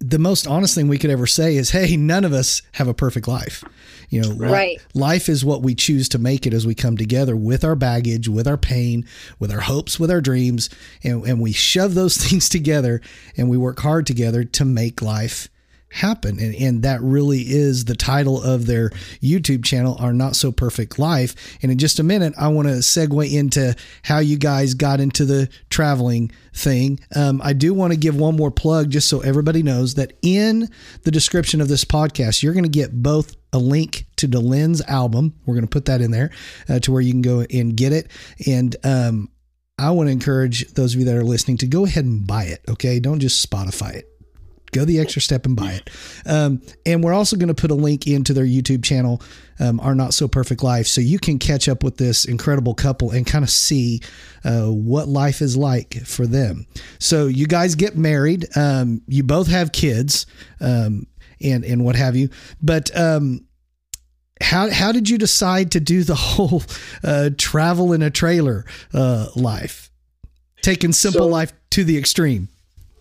the most honest thing we could ever say is, hey, none of us have a perfect life. You know, right. Life is what we choose to make it as we come together with our baggage, with our pain, with our hopes, with our dreams. And, and we shove those things together, and we work hard together to make life happen. And, and that really is the title of their YouTube channel, Our Not So Perfect Life. And in just a minute, I want to segue into how you guys got into the traveling thing. Um, I do want to give one more plug, just so everybody knows that in the description of this podcast, you're going to get both a link to Delenn's album. We're going to put that in there uh, to where you can go and get it. And, um, I want to encourage those of you that are listening to go ahead and buy it. Okay. Don't just Spotify it. Go the extra step and buy it. Um, and we're also going to put a link into their YouTube channel, um, Our Not So Perfect Life, so you can catch up with this incredible couple and kind of see uh, what life is like for them. So you guys get married. Um, you both have kids, um, and, and what have you. But um, how, how did you decide to do the whole uh, travel in a trailer uh, life? Taking simple so- life to the extreme.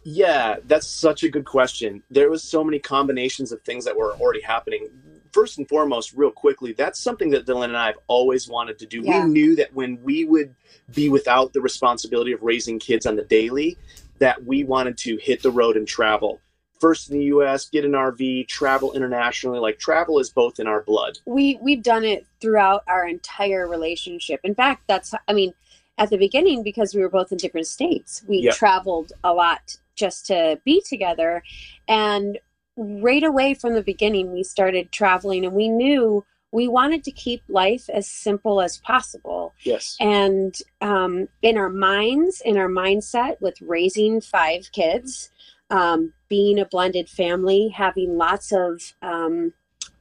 Yeah, that's such a good question. There was so many combinations of things that were already happening. First and foremost, real quickly, that's something that Dylan and I have always wanted to do. Yeah. We knew that when we would be without the responsibility of raising kids on the daily, that we wanted to hit the road and travel. First in the U S, get an R V, travel internationally. Like, travel is both in our blood. We, we've done it throughout our entire relationship. In fact, that's, I mean, at the beginning, because we were both in different states, we yep. traveled a lot just to be together. And right away from the beginning, we started traveling, and we knew we wanted to keep life as simple as possible. Yes. And um, in our minds, in our mindset with raising five kids, um, being a blended family, having lots of um,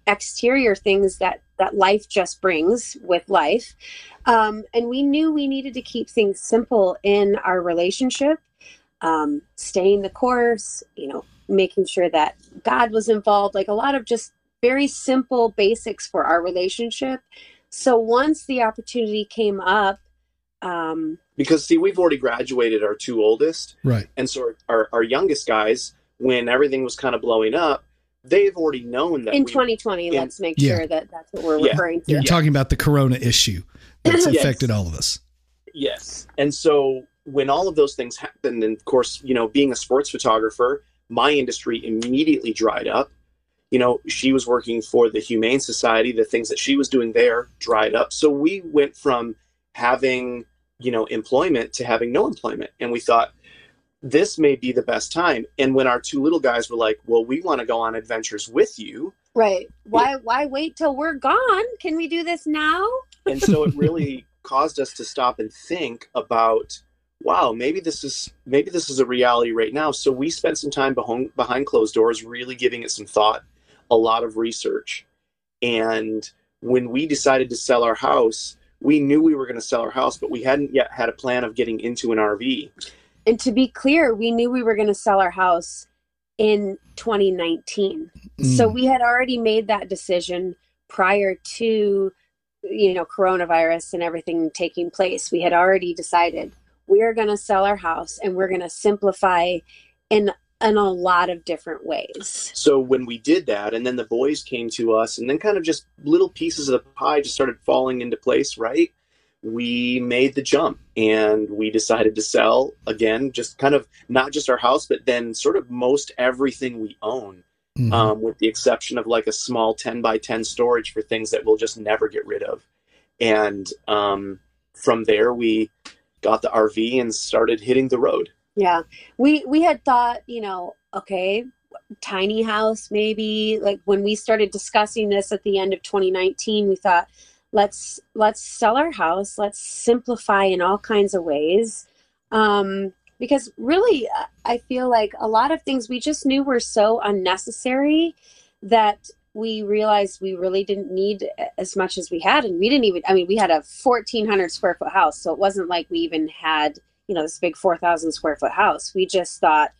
exterior things that, that life just brings with life. Um, and we knew we needed to keep things simple in our relationship. Um, staying the course, you know, making sure that God was involved, like a lot of just very simple basics for our relationship. So once the opportunity came up, um, because see, we've already graduated our two oldest, right? And so our, our youngest guys, when everything was kind of blowing up, they've already known that in we, twenty twenty, in, let's make yeah. sure that that's what we're yeah. referring to. You're yeah. talking about the Corona issue that's yes. affected all of us. Yes. And so when all of those things happened, and of course, you know, being a sports photographer, my industry immediately dried up. You know, she was working for the Humane Society. The things that she was doing there dried up. So we went from having, you know, employment to having no employment. And we thought, this may be the best time. And when our two little guys were like, well, we want to go on adventures with you. Right. Why, why wait till we're gone? Can we do this now? And so it really caused us to stop and think about, wow, maybe this is maybe this is a reality right now. So we spent some time behind, behind closed doors, really giving it some thought, a lot of research. And when we decided to sell our house, we knew we were going to sell our house, but we hadn't yet had a plan of getting into an R V. And to be clear, we knew we were going to sell our house in twenty nineteen. Mm. So we had already made that decision prior to, you know, coronavirus and everything taking place. We had already decided we are going to sell our house and we're going to simplify in in a lot of different ways. So when we did that, and then the boys came to us, and then kind of just little pieces of the pie just started falling into place, right? We made the jump and we decided to sell, again, just kind of not just our house, but then sort of most everything we own, mm-hmm. um, with the exception of like a small ten by ten storage for things that we'll just never get rid of. And um, from there, we got the R V and started hitting the road. Yeah, we we had thought, you know, okay, tiny house, maybe. Like when we started discussing this at the end of twenty nineteen, we thought, let's let's sell our house, let's simplify in all kinds of ways, um, because really, I feel like a lot of things we just knew were so unnecessary that we realized we really didn't need as much as we had, and we didn't even. I mean, we had a fourteen hundred square foot house, so it wasn't like we even had, you know, this big four thousand square foot house. We just thought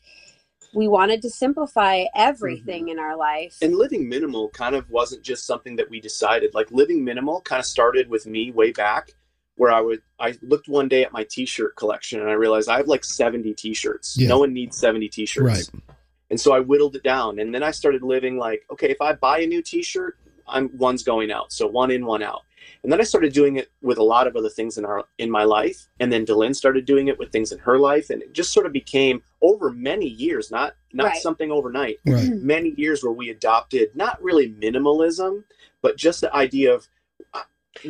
we wanted to simplify everything mm-hmm. in our life. And living minimal kind of wasn't just something that we decided. Like living minimal kind of started with me way back where I would, I looked one day at my t-shirt collection and I realized I have like seventy t-shirts. Yeah. No one needs seventy t-shirts. Right. And so I whittled it down. And then I started living like, okay, if I buy a new t-shirt, I'm one's going out. So one in, one out. And then I started doing it with a lot of other things in our in my life. And then Delyn started doing it with things in her life. And it just sort of became over many years, not not right. something overnight, right. many years where we adopted not really minimalism, but just the idea of uh,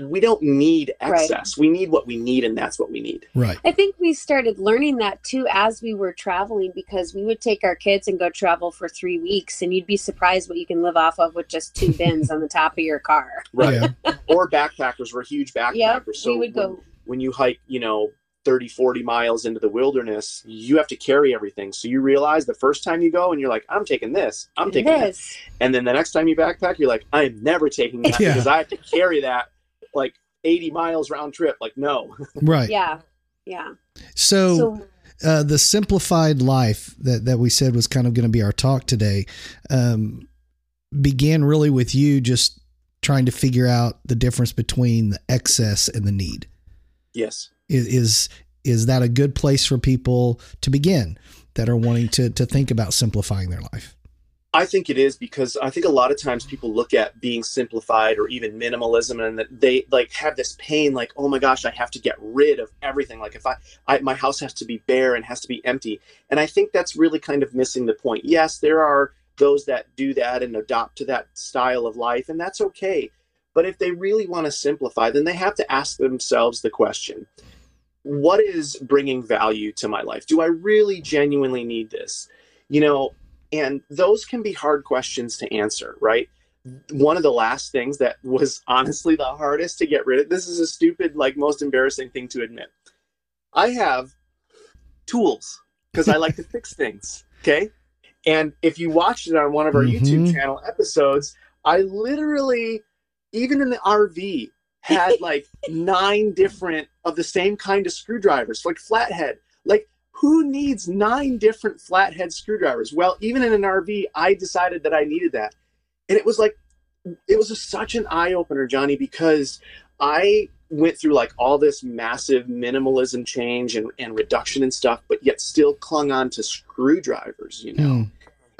we don't need excess. Right. We need what we need. And that's what we need. Right. I think we started learning that, too, as we were traveling, because we would take our kids and go travel for three weeks. And you'd be surprised what you can live off of with just two bins on the top of your car. Right. Yeah. Or backpackers. We're huge backpackers. Yep, so we would when, go. when you hike, you know, thirty, forty miles into the wilderness, you have to carry everything. So you realize the first time you go and you're like, I'm taking this, I'm taking this. And then the next time you backpack, you're like, I'm never taking that yeah. because I have to carry that like eighty miles round trip. Like, no. Right. Yeah. Yeah. So, so uh, the simplified life that, that we said was kind of going to be our talk today um, began really with you just trying to figure out the difference between the excess and the need. Yes. Is, is, is that a good place for people to begin that are wanting to, to think about simplifying their life? I think it is, because I think a lot of times people look at being simplified or even minimalism and that they like have this pain, like, oh my gosh, I have to get rid of everything. Like if I, I, my house has to be bare and has to be empty. And I think that's really kind of missing the point. Yes, there are those that do that and adopt to that style of life, and that's okay. But if they really want to simplify, then they have to ask themselves the question, what is bringing value to my life? Do I really genuinely need this? You know, and those can be hard questions to answer, right? One of the last things that was honestly the hardest to get rid of, this is a stupid, like most embarrassing thing to admit. I have tools because I like to fix things, okay? And if you watched it on one of our mm-hmm. YouTube channel episodes, I literally, even in the R V, had like nine different of the same kind of screwdrivers, like flathead. Like, who needs nine different flathead screwdrivers? Well, even in an R V, I decided that I needed that. And it was like, it was just such an eye-opener, Johnny, because I went through like all this massive minimalism change and, and reduction and stuff, but yet still clung on to screwdrivers, you know? Mm.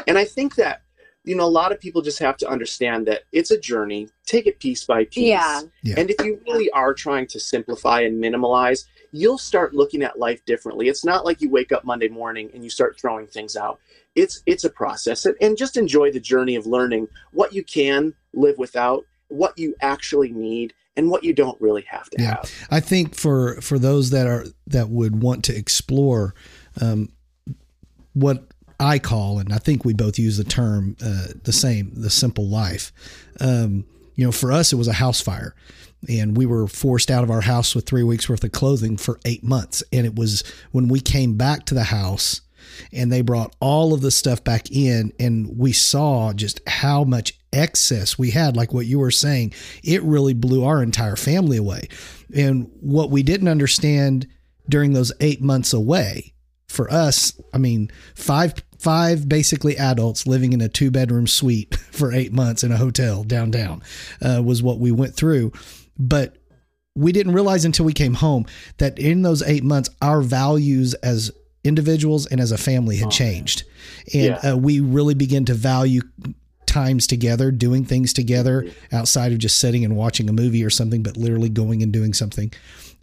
And I think that, you know, a lot of people just have to understand that it's a journey. Take it piece by piece. Yeah. Yeah. And if you really are trying to simplify and minimalize, you'll start looking at life differently. It's not like you wake up Monday morning and you start throwing things out. It's, it's a process, and, and just enjoy the journey of learning what you can live without, what you actually need, and what you don't really have to yeah. have. I think for, for those that are, that would want to explore, um, what I call, and I think we both use the term, uh, the same, the simple life. Um, you know, for us, it was a house fire. And we were forced out of our house with three weeks worth of clothing for eight months. And it was when we came back to the house and they brought all of the stuff back in, and we saw just how much excess we had, like what you were saying. It really blew our entire family away. And what we didn't understand during those eight months away for us, I mean, five Five basically adults living in a two bedroom suite for eight months in a hotel downtown uh, was what we went through. But we didn't realize until we came home that in those eight months, our values as individuals and as a family had oh, changed. Man. And yeah. uh, we really began to value times together, doing things together outside of just sitting and watching a movie or something, but literally going and doing something.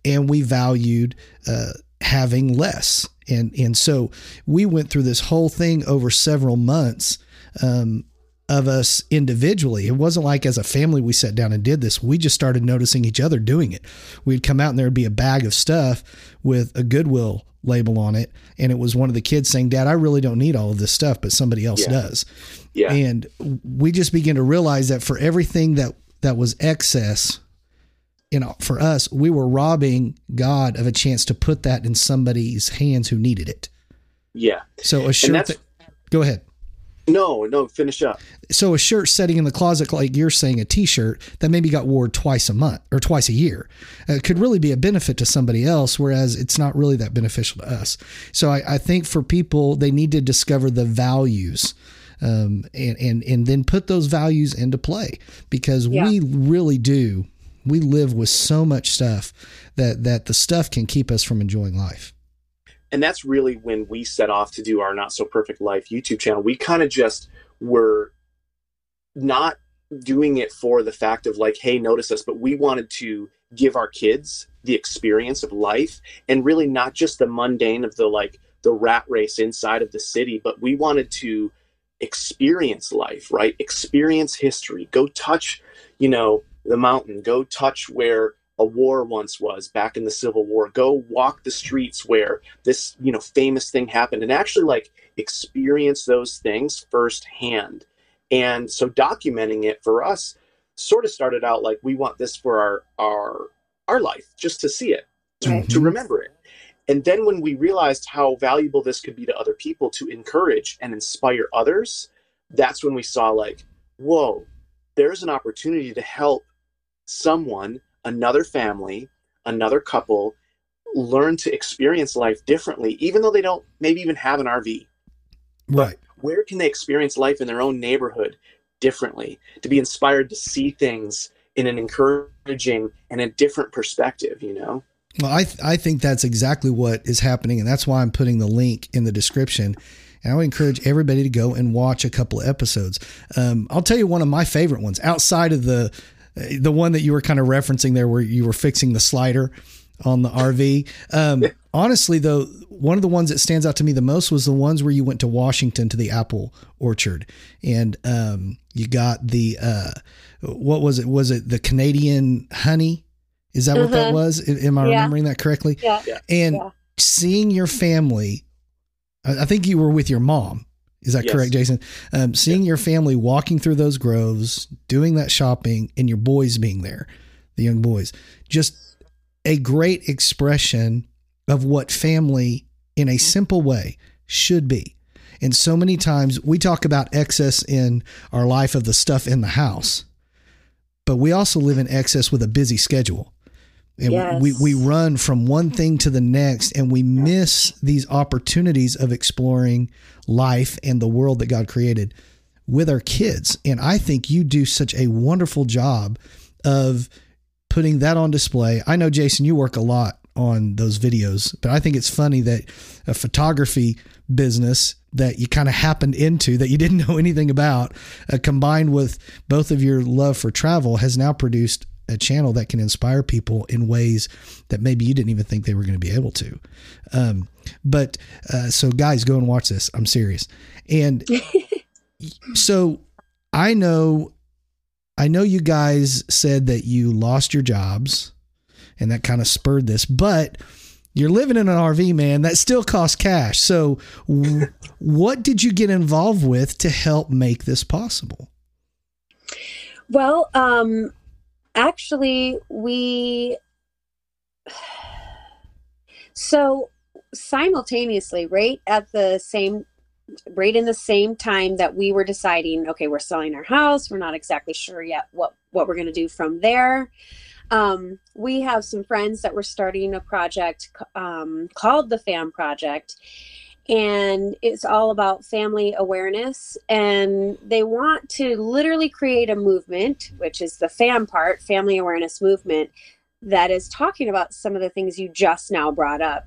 And we valued uh, having less. And and so we went through this whole thing over several months um, of us individually. It wasn't like as a family we sat down and did this. We just started noticing each other doing it. We'd come out and there'd be a bag of stuff with a Goodwill label on it. And it was one of the kids saying, "Dad, I really don't need all of this stuff, but somebody else yeah. does." Yeah. And we just began to realize that for everything that, that was excess, you know, for us, we were robbing God of a chance to put that in somebody's hands who needed it. Yeah. So a shirt. Th- go ahead. No, no, finish up. So a shirt sitting in the closet, like you're saying, a T-shirt that maybe got worn twice a month or twice a year uh, could really be a benefit to somebody else, whereas it's not really that beneficial to us. So I, I think for people, they need to discover the values um, and, and, and then put those values into play, because yeah. we really do. We live with so much stuff that, that the stuff can keep us from enjoying life. And that's really when we set off to do our Not So Perfect Life YouTube channel. We kind of just were not doing it for the fact of like, hey, notice us, but we wanted to give our kids the experience of life, and really not just the mundane of the, like the rat race inside of the city, but we wanted to experience life, right? Experience history, go touch, you know, the mountain, go touch where a war once was back in the Civil War, go walk the streets where this, you know, famous thing happened, and actually like experience those things firsthand. And so documenting it for us sort of started out like, we want this for our, our, our life, just to see it, to, mm-hmm. to remember it. And then when we realized how valuable this could be to other people, to encourage and inspire others, that's when we saw like, whoa, there's an opportunity to help someone, another family, another couple, learn to experience life differently, even though they don't maybe even have an R V. Right. But where can they experience life in their own neighborhood differently, to be inspired to see things in an encouraging and a different perspective, you know? Well, I th- I think that's exactly what is happening, and that's why I'm putting the link in the description. And I would encourage everybody to go and watch a couple of episodes. Um, I'll tell you one of my favorite ones outside of the the one that you were kind of referencing there, where you were fixing the slider on the R V. Um, honestly, though, one of the ones that stands out to me the most was the ones where you went to Washington to the apple orchard, and um, you got the uh, what was it? Was it the Canadian honey? Is that mm-hmm. what that was? Am I yeah. remembering that correctly? Yeah. And yeah. seeing your family. I think you were with your mom. Is that yes. correct, Jason? Um, seeing yeah. your family walking through those groves, doing that shopping, and your boys being there, the young boys, just a great expression of what family in a simple way should be. And so many times we talk about excess in our life of the stuff in the house, but we also live in excess with a busy schedule. And yes. we, we run from one thing to the next, and we miss these opportunities of exploring life and the world that God created with our kids. And I think you do such a wonderful job of putting that on display. I know, Jason, you work a lot on those videos, but I think it's funny that a photography business that you kind of happened into that you didn't know anything about, uh, combined with both of your love for travel, has now produced a channel that can inspire people in ways that maybe you didn't even think they were going to be able to. Um, but, uh, so guys, go and watch this. I'm serious. And so I know, I know you guys said that you lost your jobs and that kind of spurred this, but you're living in an R V, man, that still costs cash. So w- what did you get involved with to help make this possible? Well, um, Actually, we, so simultaneously, right at the same, right in the same time that we were deciding, okay, we're selling our house, we're not exactly sure yet what, what we're going to do from there. Um, we have some friends that were starting a project um, called the FAM Project, and it's all about family awareness, and they want to literally create a movement, which is the FAM part, family awareness movement, that is talking about some of the things you just now brought up,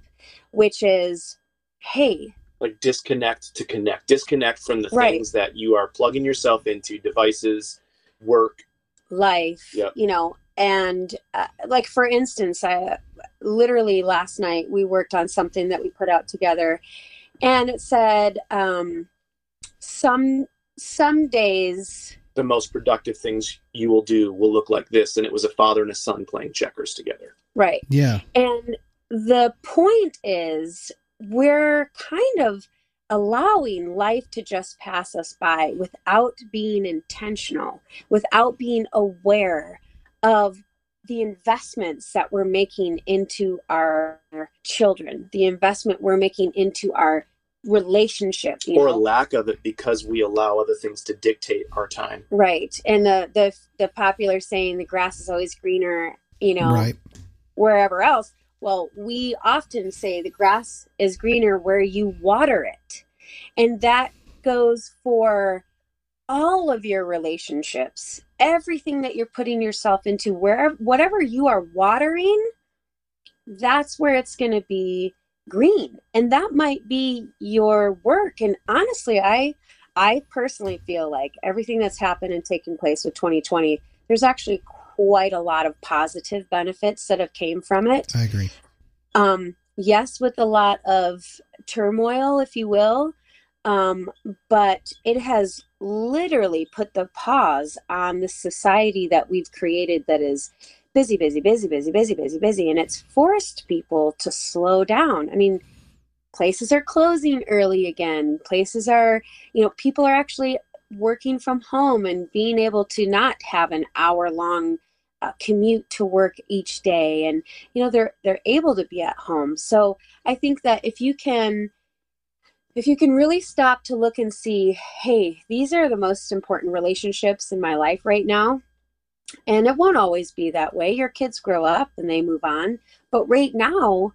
which is, hey, like disconnect to connect, disconnect from the right. things that you are plugging yourself into, devices, work, life, yep. you know, and uh, like, for instance, I literally last night we worked on something that we put out together. And it said, um, some some days the most productive things you will do will look like this. And it was a father and a son playing checkers together. Right. Yeah. And the point is, we're kind of allowing life to just pass us by without being intentional, without being aware of the investments that we're making into our children, the investment we're making into our relationship, you or know? A lack of it, because we allow other things to dictate our time. Right. And the, the, the popular saying, the grass is always greener, you know, right. wherever else. Well, we often say the grass is greener where you water it. And that goes for all of your relationships, everything that you're putting yourself into, wherever, whatever you are watering, that's where it's going to be green. And that might be your work. And honestly, I, I personally feel like everything that's happened and taken place with twenty twenty, there's actually quite a lot of positive benefits that have came from it. I agree. Um, yes, with a lot of turmoil, if you will, um, but it has literally put the pause on the society that we've created that is busy, busy, busy, busy, busy, busy, busy. And it's forced people to slow down. I mean, places are closing early again. Places are, you know, people are actually working from home and being able to not have an hour long uh, commute to work each day. And, you know, they're, they're able to be at home. So I think that if you can, If you can really stop to look and see, hey, these are the most important relationships in my life right now. And it won't always be that way. Your kids grow up and they move on. But right now,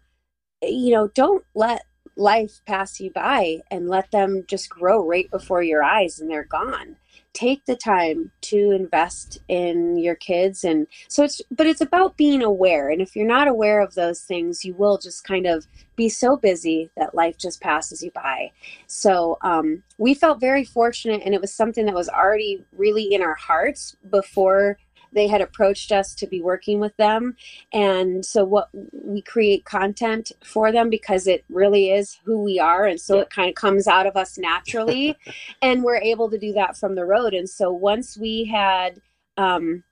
you know, don't let life pass you by and let them just grow right before your eyes and they're gone. Take the time to invest in your kids. And so it's, but it's about being aware. And if you're not aware of those things, you will just kind of be so busy that life just passes you by. So um, we felt very fortunate, and it was something that was already really in our hearts before they had approached us to be working with them. And so what we create content for them because it really is who we are. And so yeah. it kind of comes out of us naturally and we're able to do that from the road. And so once we had um,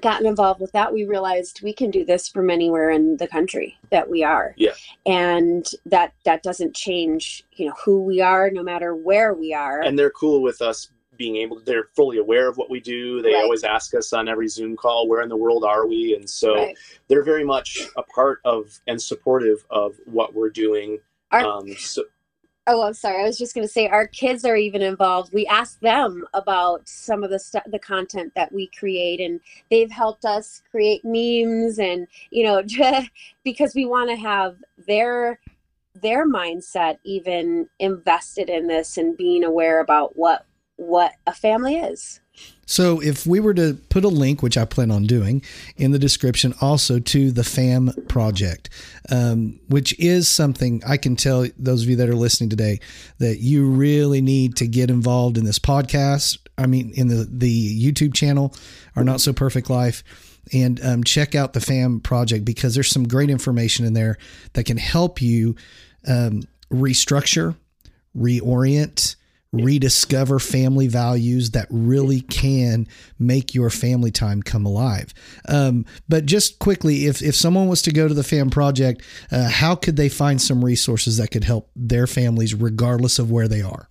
gotten involved with that, we realized we can do this from anywhere in the country that we are. Yeah. And that, that doesn't change, you know, who we are, no matter where we are. And they're cool with us being able to, they're fully aware of what we do. They right. always ask us on every Zoom call, where in the world are we? And so right. they're very much a part of and supportive of what we're doing. Our, um, so, oh, I'm sorry. I was just going to say our kids are even involved. We ask them about some of the st- the content that we create, and they've helped us create memes and, you know, because we want to have their their mindset even invested in this and being aware about what, what a family is. So if we were to put a link, which I plan on doing, in the description also to the FAM Project, um, which is something I can tell those of you that are listening today that you really need to get involved in this podcast. I mean, in the, the YouTube channel, Our Not So Perfect Life, and um, check out the FAM Project, because there's some great information in there that can help you um, restructure, reorient, rediscover family values that really can make your family time come alive. Um, but just quickly, if, if someone was to go to the FAM Project, uh, how could they find some resources that could help their families regardless of where they are?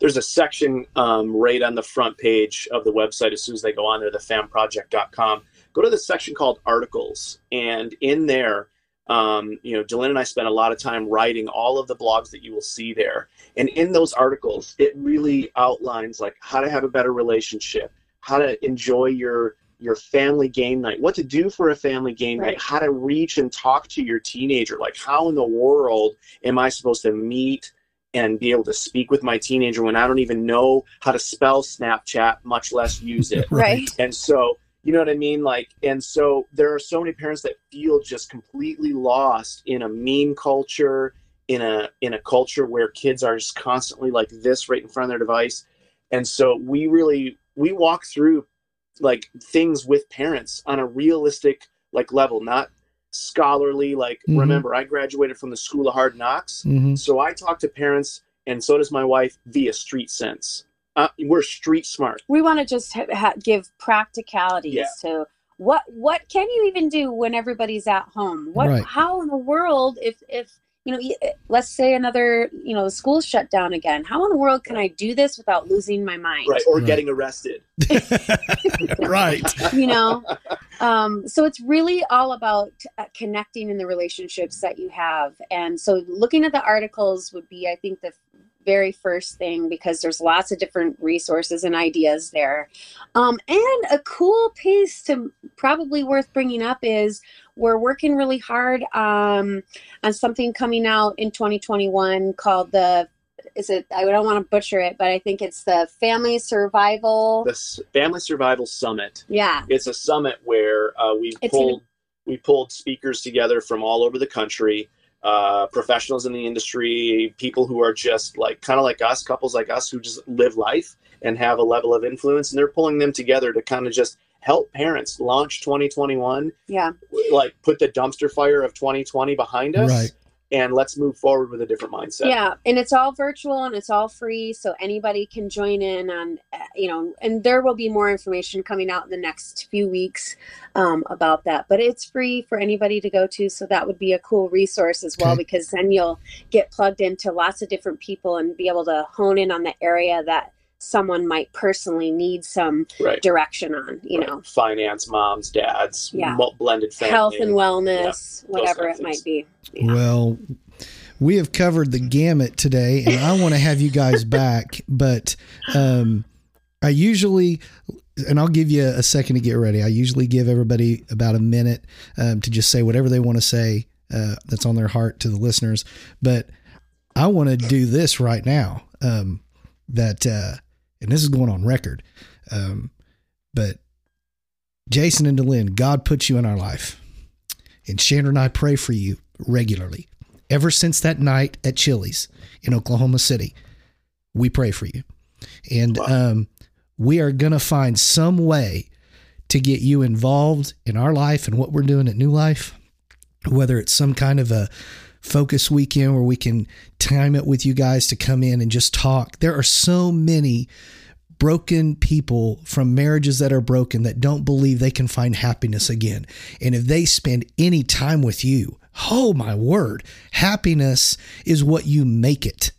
There's a section um, right on the front page of the website. As soon as they go on there, the fam project dot com, go to this section called articles. And in there, um, you know, Dylan and I spent a lot of time writing all of the blogs that you will see there. And in those articles, it really outlines like how to have a better relationship, how to enjoy your your family game night, what to do for a family game right. night, how to reach and talk to your teenager. Like, how in the world am I supposed to meet and be able to speak with my teenager when I don't even know how to spell Snapchat, much less use it? Right. And so, you know what I mean? Like, and so there are so many parents that feel just completely lost in a meme culture, in a, in a culture where kids are just constantly like this right in front of their device. And so we really, we walk through like things with parents on a realistic like level, not scholarly. Like, mm-hmm. remember, I graduated from the School of Hard Knocks. Mm-hmm. So I talk to parents, and so does my wife, via street sense. Uh, we're street smart. We want to just ha- ha- give practicalities yeah. to what, what can you even do when everybody's at home? What, right. how in the world, if, if, you know, let's say another, you know, the school's shut down again. How in the world can I do this without losing my mind? Right, or right. getting arrested. Right. You know, um, so it's really all about uh, connecting in the relationships that you have. And so looking at the articles would be, I think, the very first thing, because there's lots of different resources and ideas there. Um, and a cool piece to probably worth bringing up is we're working really hard um, on something coming out in twenty twenty-one called the, is it, I don't want to butcher it, but I think it's the Family Survival. The Family Survival Summit. Yeah. It's a summit where uh, we pulled, we pulled speakers together from all over the country. Uh, professionals in the industry, people who are just like kind of like us, couples like us who just live life and have a level of influence, and they're pulling them together to kind of just help parents launch twenty twenty-one. Yeah. Like put the dumpster fire of twenty twenty behind us. Right. And let's move forward with a different mindset. Yeah. And it's all virtual and it's all free. So anybody can join in on, you know, and there will be more information coming out in the next few weeks um, about that. But it's free for anybody to go to. So that would be a cool resource as well, okay. because then you'll get plugged into lots of different people and be able to hone in on the area that someone might personally need some right. direction on, you right. know. Finance, moms, dads, yeah. blended family. Health and wellness, yeah, whatever it might be. Yeah. Well, we have covered the gamut today, and I want to have you guys back, but um, I usually, and I'll give you a second to get ready. I usually give everybody about a minute um, to just say whatever they want to say uh, that's on their heart to the listeners. But I want to do this right now, um, that, uh, and this is going on record, um, but Jason and DeLynn, God put you in our life, and Chandra and I pray for you regularly. Ever since that night at Chili's in Oklahoma City, we pray for you, and wow. um, we are going to find some way to get you involved in our life and what we're doing at New Life, whether it's some kind of a focus weekend where we can time it with you guys to come in and just talk. There are so many broken people from marriages that are broken that don't believe they can find happiness again. And if they spend any time with you, oh my word, happiness is what you make it.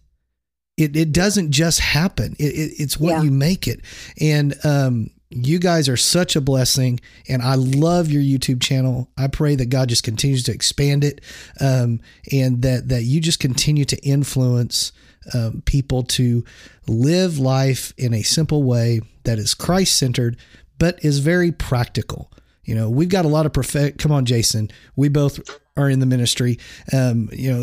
It it doesn't just happen. It, it, it's what yeah. you make it. And, um, you guys are such a blessing, and I love your YouTube channel. I pray that God just continues to expand it, um, and that, that you just continue to influence um, people to live life in a simple way that is Christ-centered, but is very practical. You know, we've got a lot of perfect, come on, Jason, we both are in the ministry, um, you know,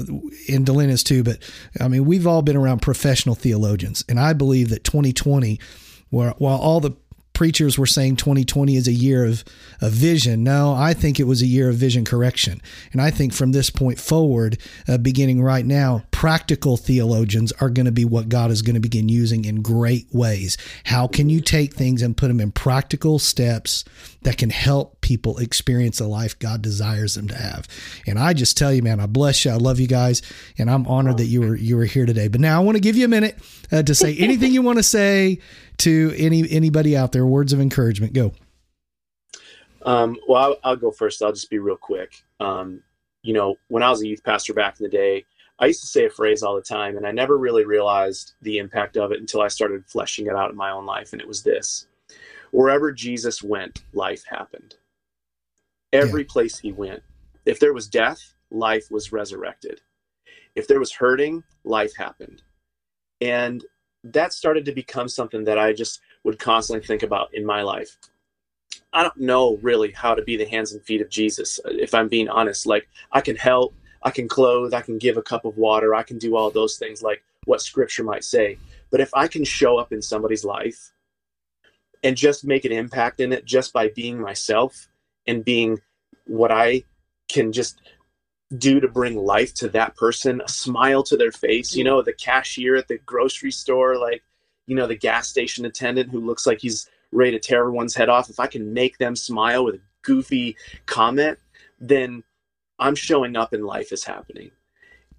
and Delin is too, but I mean, we've all been around professional theologians. And I believe that twenty twenty, while, while all the preachers were saying twenty twenty is a year of a vision. No, I think it was a year of vision correction. And I think from this point forward, uh, beginning right now, practical theologians are going to be what God is going to begin using in great ways. How can you take things and put them in practical steps that can help people experience the life God desires them to have? And I just tell you, man, I bless you. I love you guys. And I'm honored that you were, you were here today. But now I want to give you a minute uh, to say anything you want to say to any, anybody out there. Words of encouragement. Go. Um, well, I'll, I'll go first. I'll just be real quick. Um, you know, when I was a youth pastor back in the day, I used to say a phrase all the time, and I never really realized the impact of it until I started fleshing it out in my own life. And it was this: wherever Jesus went, life happened. Every yeah. place he went. If there was death, life was resurrected. If there was hurting, life happened. And that started to become something that I just would constantly think about in my life. I don't know really how to be the hands and feet of Jesus, if I'm being honest. Like, I can help, I can clothe, I can give a cup of water, I can do all those things like what scripture might say. But if I can show up in somebody's life and just make an impact in it just by being myself and being what I can just do to bring life to that person, a smile to their face, you know, the cashier at the grocery store, like, you know, the gas station attendant who looks like he's ready to tear everyone's head off. If I can make them smile with a goofy comment, then I'm showing up and life is happening.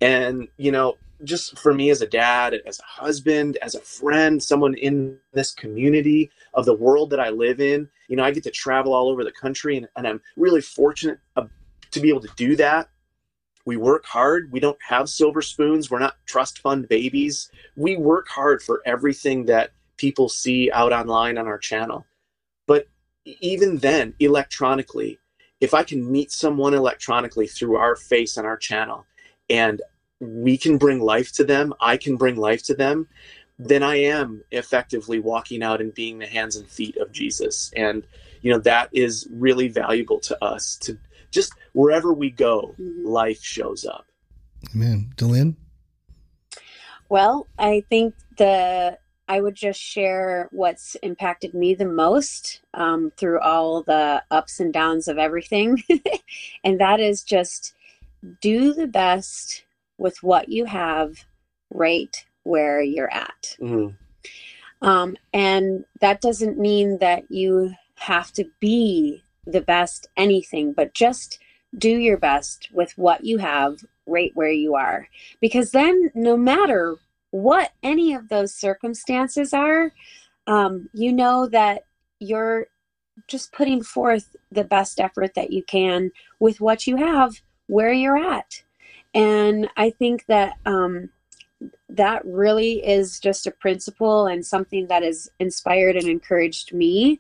And, you know, just for me as a dad, as a husband, as a friend, someone in this community of the world that I live in, you know, I get to travel all over the country, and, and I'm really fortunate to be able to do that. We work hard. We don't have silver spoons. We're not trust fund babies. We work hard for everything that people see out online on our channel. But even then, electronically, if I can meet someone electronically through our face on our channel, and we can bring life to them, I can bring life to them, then I am effectively walking out and being the hands and feet of Jesus. And, you know, that is really valuable to us. To just wherever we go, life shows up. Amen. Delin? Well, I think the I would just share what's impacted me the most um, through all the ups and downs of everything. And that is just do the best with what you have right where you're at. Mm. Um, and that doesn't mean that you have to be the best anything, but just do your best with what you have right where you are. Because then no matter what any of those circumstances are, um, you know that you're just putting forth the best effort that you can with what you have where you're at. And I think that um, that really is just a principle and something that has inspired and encouraged me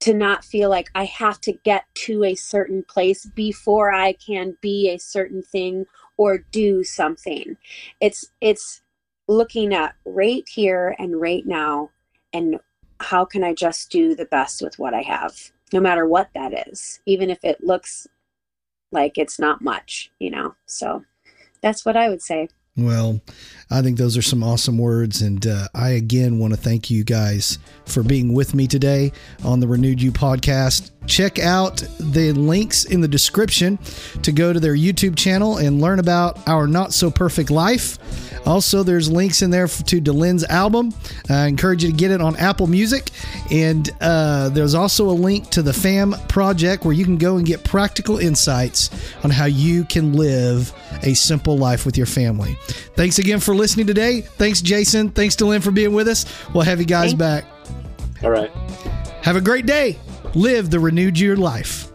to not feel like I have to get to a certain place before I can be a certain thing or do something. It's it's looking at right here and right now, and how can I just do the best with what I have, no matter what that is, even if it looks like it's not much, you know? So that's what I would say. Well, I think those are some awesome words. And uh, I, again, want to thank you guys for being with me today on the Renewed You podcast. Check out the links in the description to go to their YouTube channel and learn about Our Not So Perfect Life. Also, there's links in there to Delin's album. I encourage you to get it on Apple Music. And uh, there's also a link to the FAM Project where you can go and get practical insights on how you can live a simple life with your family. Thanks again for listening today. Thanks, Jason. Thanks, Delin, for being with us. We'll have you guys back. All right. Have a great day. Live the renewed year life.